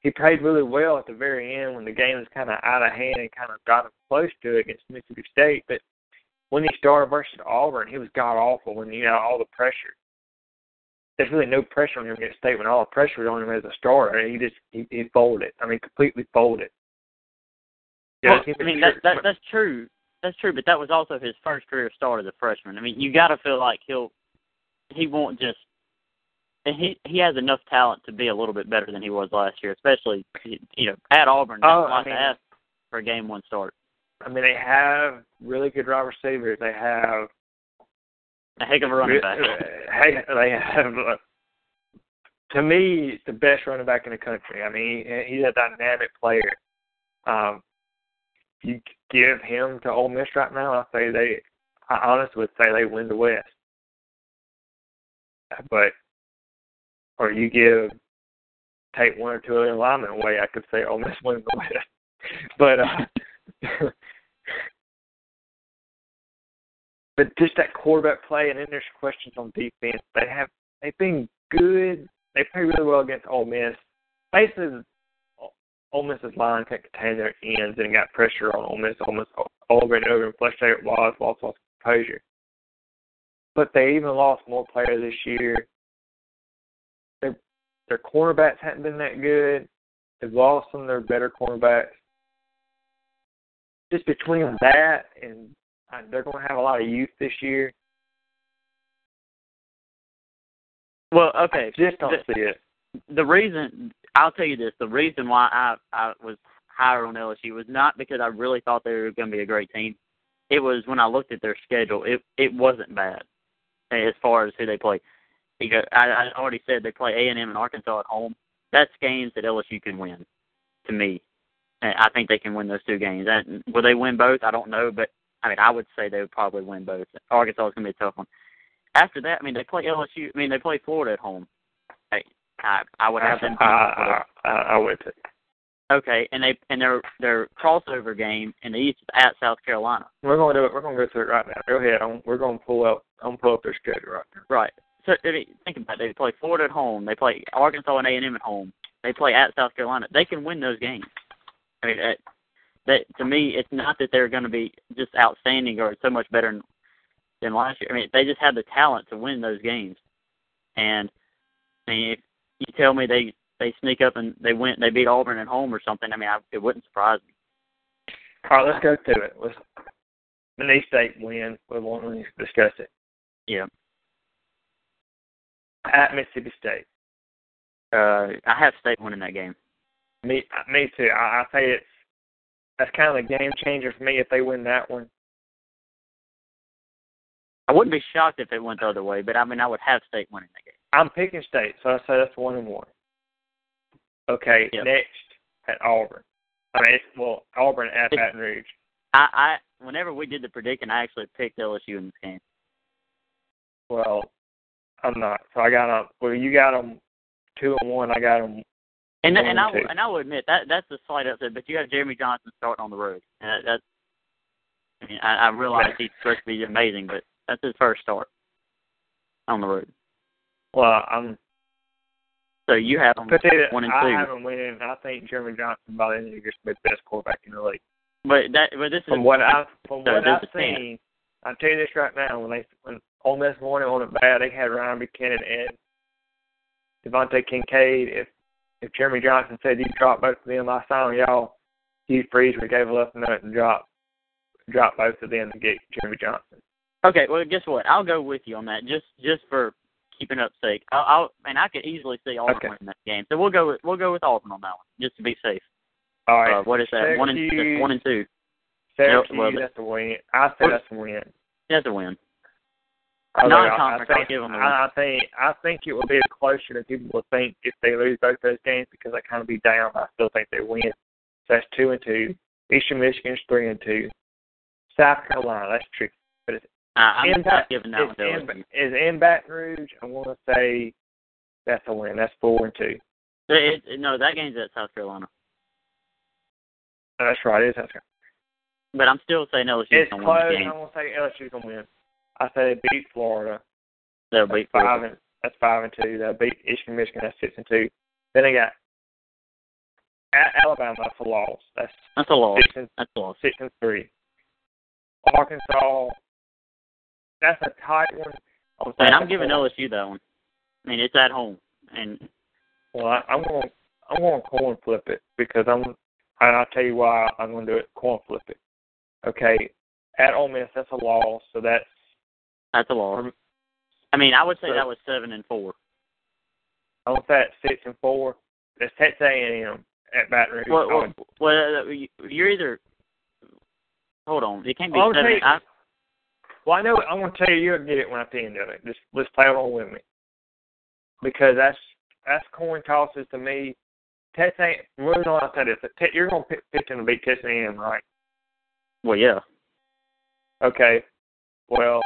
he played really well at the very end when the game was kind of out of hand and kind of got him close to it against Mississippi State, but when he started versus Auburn, he was god-awful when, you know, all the pressure. There's really no pressure on him against State when all the pressure was on him as a starter. And he just he, he folded. I mean, completely folded. Yeah, well, I mean, that, that, that's true. That's true, but that was also his first career start as a freshman. I mean, you got to feel like he'll he won't just – he he has enough talent to be a little bit better than he was last year, especially, you know, at Auburn. That's oh, a lot I mean, to ask for a game one start. I mean, they have really good wide receivers. They have a heck of a running back. They have, to me, the best running back in the country. I mean, he's a dynamic player. Um, you give him to Ole Miss right now, I say they. I honestly would say they win the West. But, or you give take one or two of their linemen away, I could say Ole Miss wins the West. But. Uh, but just that quarterback play, and then there's questions on defense. They have they've been good. They play really well against Ole Miss. Basically, Ole Miss's line can't contain their ends, and got pressure on Ole Miss almost over and over, and frustrated Wallace, lost lost composure. But they even lost more players this year. Their their cornerbacks haven't been that good. They've lost some of their better cornerbacks. Just between that and uh, they're going to have a lot of youth this year. Well, okay. I just don't the, see it. The reason, I'll tell you this, the reason why I, I was higher on L S U was not because I really thought they were going to be a great team. It was when I looked at their schedule, it it wasn't bad as far as who they play. Because I, I already said they play A and M and Arkansas at home. That's games that L S U can win, to me. I think they can win those two games. And will they win both? I don't know, but, I mean, I would say they would probably win both. Arkansas is going to be a tough one. After that, I mean, they play L S U. I mean, they play Florida at home. I, I, I would have them. Uh, I, I, I would. Okay, and they and their their crossover game in the East is at South Carolina. We're going to do it. We're going to go through it right now. Go ahead. I'm, we're going to pull up. I'm going to pull up their schedule right now. Right. So I mean, think about it. They play Florida at home. They play Arkansas and A and M at home. They play at South Carolina. They can win those games. I mean, that, that to me, it's not that they're going to be just outstanding or so much better than, than last year. I mean, they just have the talent to win those games. And I mean, if you tell me they, they sneak up and they went, they beat Auburn at home or something, I mean, I, it wouldn't surprise me. All right, let's go through it. Let's, the Mississippi State win. We won't really discuss it. Yeah. At Mississippi State. Uh, I have State winning that game. Me, me too. I, I say it's that's kind of a game changer for me if they win that one. I wouldn't be shocked if it went the other way, but I mean, I would have State winning that game. I'm picking State, so I say that's one and one. Okay, yep. Next at Auburn. I mean, it's, well, Auburn at Baton Rouge. I, I, whenever we did the prediction, I actually picked L S U in this game. Well, I'm not. So I got them. Well, you got them two and one. I got them. And and, and I two. and I will admit that that's a slight upset, but you got Jeremy Johnson starting on the road. And that, that's. I mean, I, I realize he's supposed to be amazing, but that's his first start on the road. Well, I'm. So you have them one and two. I have them winning. I think Jeremy Johnson by the end of the year will be the best quarterback in the league. But that, but this from is what I've from so what I've seen. I'll tell you this right now. When they when Ole Miss won it on it bad, they had Ryan Buchanan and Devontae Kincaid. If if Jeremy Johnson said you drop both of them, I saw y'all. Hugh Freeze we gave a left nut and dropped drop both of them to get Jeremy Johnson. Okay, well guess what? I'll go with you on that. Just just for keeping up's sake, I'll, I'll and I could easily see Auburn okay. winning that game. So we'll go with we'll go with Auburn on that one, just to be safe. All right. Uh, what is that? Syracuse, one and one and two. Syracuse, nope, that's a win. I say that's a win. That's a win. Non-conference, I think, I'll give them a win. I think I think it will be closer than people will think if they lose both those games because they kind of be down. But I still think they win. So that's two and two. Eastern Michigan's three and two. South Carolina, that's tricky. But it's uh, I'm in, not giving that it's one. In, is in Baton Rouge. I want to say that's a win. That's four and two. It, it, no, that game's at South Carolina. That's right, it is South Carolina. But I'm still saying L S U's going to win the game. It's close. I won't say L S U's going to win. I say they beat Florida. They'll that's beat Florida. Five and, that's five and two. They'll beat Eastern Michigan. That's six and two. Then they got at Alabama. That's a loss. That's, that's a loss. Six and, that's a loss. Six and three. Arkansas. That's a tight one. I'm and I'm giving four. L S U that one. I mean, it's at home. And well, I, I'm going. I'm going to coin flip it because I'm. And I'll tell you why I'm going to do it. Coin flip it. Okay. At Ole Miss, that's a loss. So that's that's a loss. Um, I mean, I would say so, that was seven and four. I would say that's six and four. That's Texas A and M at Baton Rouge. Well, well, well, you're either. Hold on, it can't be I'll seven. You, I, well, I know. I'm going to tell you. You'll get it when I at the end of it. Just let's play along with me. Because that's that's coin tosses to me. Texas A and M, really know what I said is, you're going to pick, pick them to beat Texas A and M, right? Well, yeah. Okay. Well,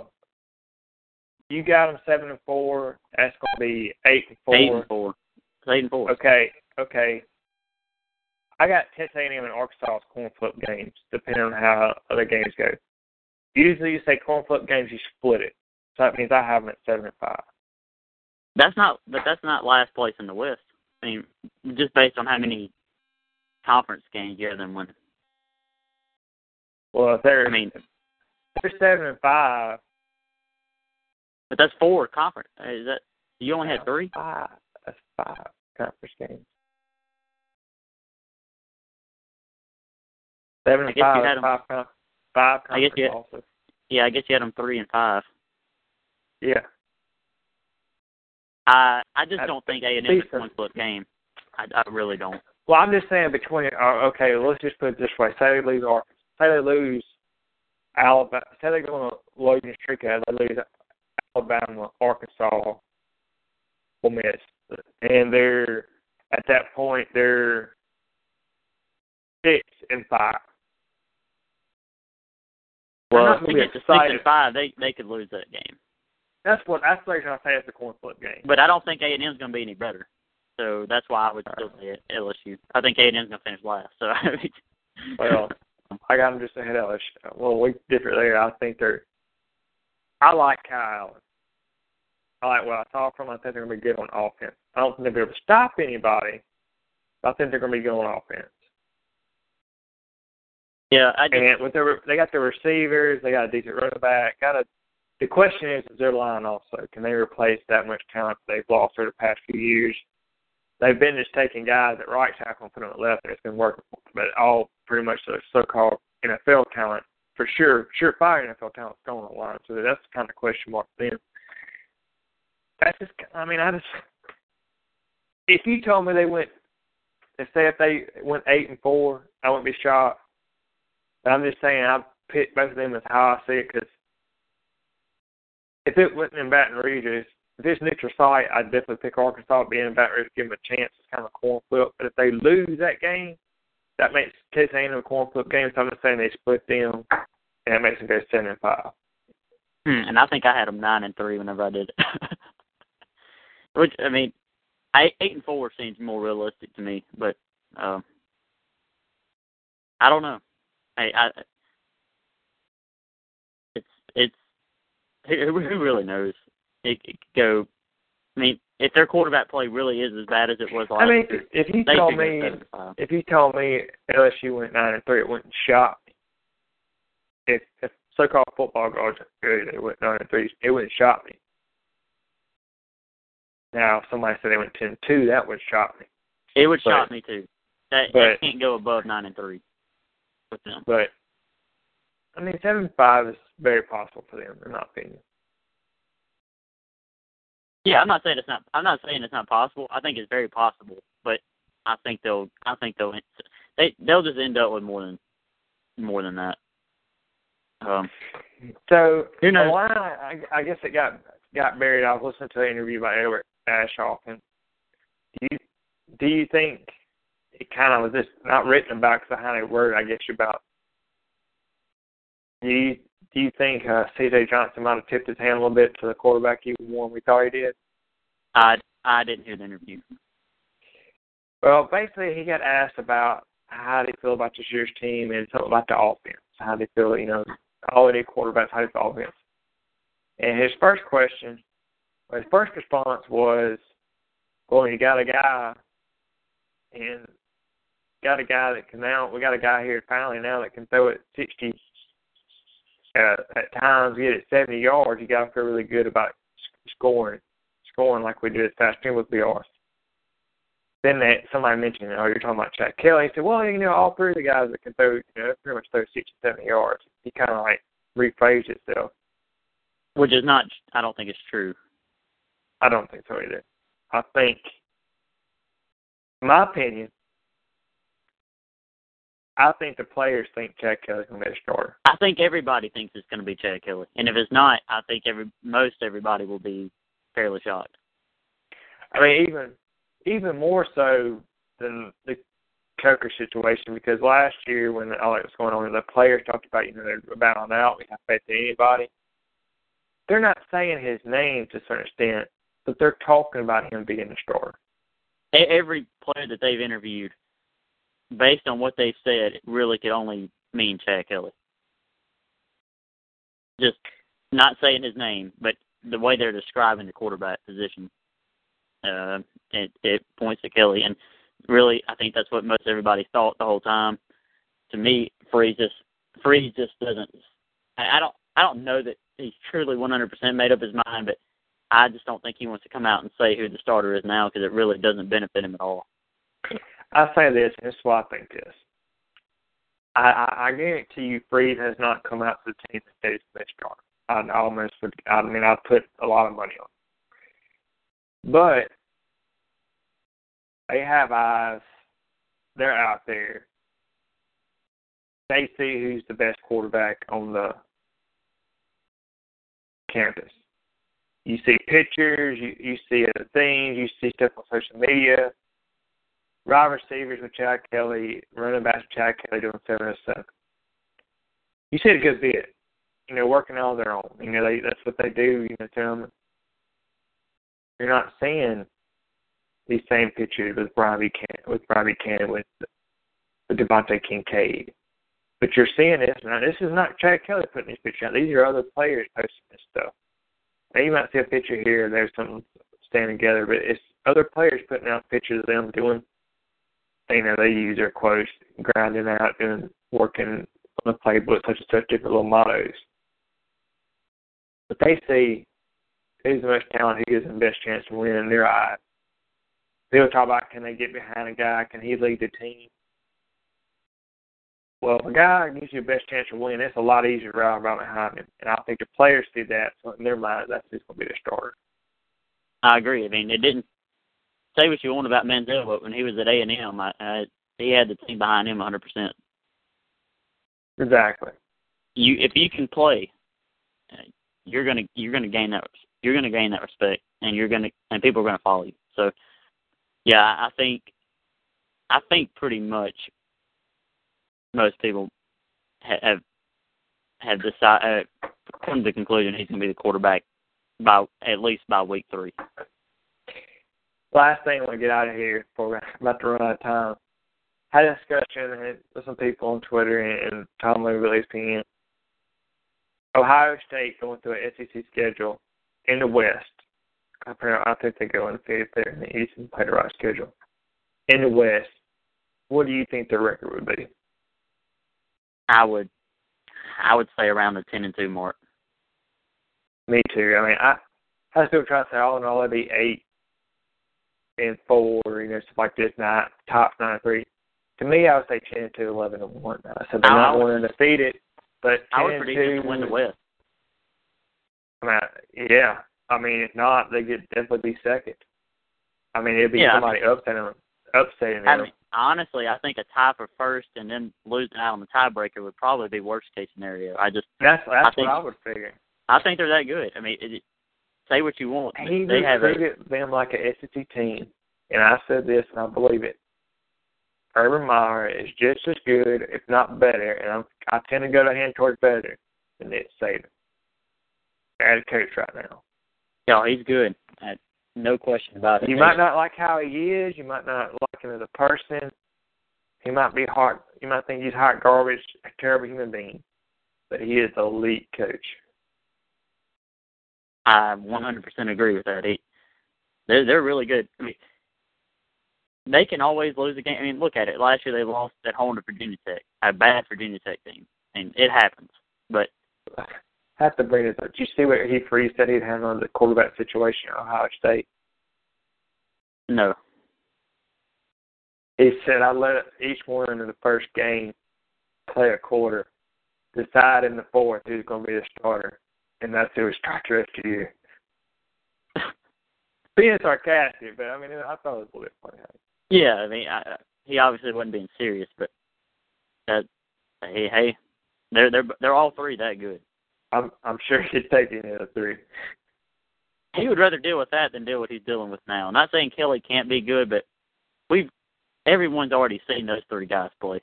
you got them seven and four. That's going to be eight and four. Eight and four. Eight and four. Okay. Okay. I got Texas A and M and Arkansas coin flip games, depending on how other games go. Usually, you say coin flip games, you split it. So that means I have them at seven and five. That's not, but that's not last place in the West. I mean, just based on how many conference games you have them winning. Well, if they're, I mean, they're seven and five. But that's four conference. Is that you only had three? Five. That's five conference games. Seven and five. You had five, them, five conference I guess you had, also. Yeah, I guess you had them three and five. Yeah. I I just don't think A and M is a one-flip game. I, I really don't. Well, I'm just saying between uh, okay, let's just put it this way: say they lose Arkansas, say they lose Alabama, say they go on a losing streak, they lose Alabama, Arkansas, Ole Miss, and they're at that point they're six and five. Well, if they get to six and five, they they could lose that game. That's what that's the reason I say it's a coin flip game. But I don't think A and M is going to be any better, so that's why I would still say L S U. I think A and M is going to finish last. So I mean. Well, I got them just ahead of L S U. Well, we different there. I think they're. I like Kyle. I like what I saw from them. I think they're going to be good on offense. I don't think they'll be able to stop anybody. But I think they're going to be good on offense. Yeah, I just, and with their they got their receivers, they got a decent running back, got a. The question is, is their line also? Can they replace that much talent they've lost over the past few years? They've been just taking guys at right tackle and putting them at left, and it's been working, but all pretty much the so-called N F L talent, for sure, surefire N F L talent's going on the line. So that's the kind of question mark then. That's just, I mean, I just, if you told me they went, if they, if they went eight and four, I wouldn't be shocked. But I'm just saying, I picked both of them as how I see it, because if it wasn't in Baton Rouge, if it's neutral site, I'd definitely pick Arkansas being in Baton Rouge to give them a chance. It's kind of a coin flip. But if they lose that game, that makes Texas A and M a coin flip game. So I'm just saying they split them, and it makes them go seven and five. Hmm, and I think I had them nine and three whenever I did it. Which, I mean, eight and four seems more realistic to me, but uh, I don't know. I, I it's it's who, who really knows? It, it could go. I mean, if their quarterback play really is as bad as it was last I mean, year, if you told me if you told me L S U went nine and three, it wouldn't shock me. If, if so-called football guards are good, they went nine and three, it wouldn't shock me. Now, if somebody said they went ten and two, that would shock me. It would but, shock me too. That, but, that can't go above nine and three with them. But I mean, seven and five is very possible for them, in my opinion. Yeah, I'm not saying it's not. I'm not saying it's not possible. I think it's very possible, but I think they'll. I think they'll. They they'll just end up with more than more than that. Um, so you know, why I, I guess it got got buried. I was listening to an interview by Edward Ashoff, and do you do you think it kind of was just not written about because I had a word, I guess, about do you. Do you think uh, T J Johnson might have tipped his hand a little bit to the quarterback he won? We thought he did. I, I didn't hear the interview. Well, basically, he got asked about how they feel about this year's team and something about the offense, how they feel, you know, all of the quarterbacks, how they feel offense. And his first question, his first response was, well, you got a guy, and got a guy that can now, we got a guy here finally now that can throw it sixty. Uh, at times, get it seventy yards, you got to feel really good about scoring, scoring like we did at fast team with B R. Then that, somebody mentioned, oh, you're talking about Chad Kelly. He said, well, you know, all three of the guys that can throw, you know, pretty much throw sixty, seventy yards. He kind of like rephrased itself. Which is not, I don't think it's true. I don't think so either. I think, in my opinion, I think the players think Chad Kelly's going to be a starter. I think everybody thinks it's going to be Chad Kelly. And if it's not, I think every most everybody will be fairly shocked. I mean, even even more so than the Coker situation, because last year when all that was going on, the players talked about, you know, they're bowing out, we have faith to anybody. They're not saying his name to a certain extent, but they're talking about him being a starter. Every player that they've interviewed, based on what they said, it really could only mean Chad Kelly. Just not saying his name, but the way they're describing the quarterback position, uh, it, it points to Kelly. And really, I think that's what most everybody thought the whole time. To me, Freeze just Freeze just doesn't. I, I don't. I don't know that he's truly one hundred percent made up his mind, but I just don't think he wants to come out and say who the starter is now because it really doesn't benefit him at all. I say this, and this is why I think this. I, I, I guarantee you, Freeze has not come out to the team that says the best starter. I almost would. I mean, I put a lot of money on it. But they have eyes. They're out there. They see who's the best quarterback on the campus. You see pictures. You, you see other things. You see stuff on social media. Wide receivers with Chad Kelly, running backs with Chad Kelly doing seven oh seven. You see a good bit. You know, working all their own. You know, they, that's what they do. You know, tell them you're not seeing these same pictures with Brian Buchanan, with Brian Buchanan, with, with Devontae Kincaid. But you're seeing this. Now, this is not Chad Kelly putting this picture out. These are other players posting this stuff. Now, you might see a picture here or there, something standing together, but it's other players putting out pictures of them doing. You know, they use their quotes, grinding out, and working on the playbook, such and such different little mottos. But they see who's the most talented, who gives them the best chance to win in their eyes. They'll talk about, can they get behind a guy? Can he lead the team? Well, if a guy gives you a best chance of winning, that's a lot easier to ride around behind him. And I think the players see that, so in their mind, that's just going to be the starter. I agree. I mean, it didn't say what you want about Manziel, but when he was at A and M, I, I, he had the team behind him one hundred percent. Exactly. You, if you can play, you're gonna you're gonna gain that you're gonna gain that respect, and you're gonna and people are gonna follow you. So, yeah, I think I think pretty much most people have have decided uh, come to the conclusion he's gonna be the quarterback by at least by week three. Last thing I want to get out of here before we're about to run out of time. I had a discussion with some people on Twitter and, and Tom Lee released P M. Ohio State going through an S E C schedule in the West. I don't think they go in the fifth there in the East and play the right schedule. In the West, what do you think their record would be? I would, I would say around the ten and two mark. Me too. I mean, I, I still try to say all in all, it'd be eight and four, you know, stuff like this. Nine, top nine three. To me, I would say ten and two, eleven and one. I said they're not going to defeat it, but I would predict them to win the West. I mean, yeah. I mean, if not, they could definitely be second. I mean, it'd be yeah, somebody I mean, upsetting them. Upsetting I them. Mean, honestly, I think a tie for first and then losing out on the tiebreaker would probably be worst case scenario. I just that's that's I think, what I would figure. I think they're that good. I mean, it, say what you want. He they have treated them like an S E C team, and I said this, and I believe it. Urban Meyer is just as good, if not better, and I'm, I tend to go to him towards better than Nick Saban. They're at a coach right now. Yeah, he's good. I, no question about it. You might not like how he is. You might not like him as a person. He might be hot. You might think he's hot garbage, a terrible human being, but he is an elite coach. I one hundred percent agree with that. He, they're, they're really good. I mean, they can always lose a game. I mean, look at it. Last year they lost at home to Virginia Tech, a bad Virginia Tech team, and it happens. But I have to bring this up. Did you see what Hugh Freeze said he'd handle the quarterback situation at Ohio State? No. He said, "I let each one in the first game play a quarter, decide in the fourth who's going to be the starter, and that's who was starter after you." Being sarcastic, but I mean, I thought it was a little bit funny. Yeah, I mean, I, he obviously wasn't being serious, but that, hey, hey, they're they're they're all three that good. I'm I'm sure he'd take any of the three. He would rather deal with that than deal with what he's dealing with now. I'm not saying Kelly can't be good, but we've everyone's already seen those three guys play.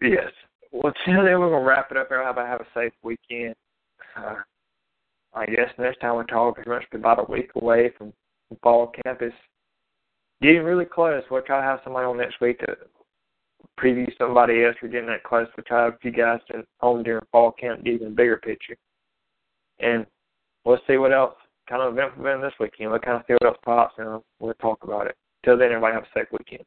Yes. Well, till then we're gonna wrap it up. Everybody have a safe weekend. Uh, I guess next time we talk, pretty much be about a week away from fall campus. Getting really close. We'll try to have somebody on next week to preview somebody else. We're getting that close. We'll try to have a few guys on during fall camp, get even a bigger picture. And we'll see what else kind of eventful been this weekend. We'll kind of see what else pops, and we'll talk about it. Till then, everybody have a safe weekend.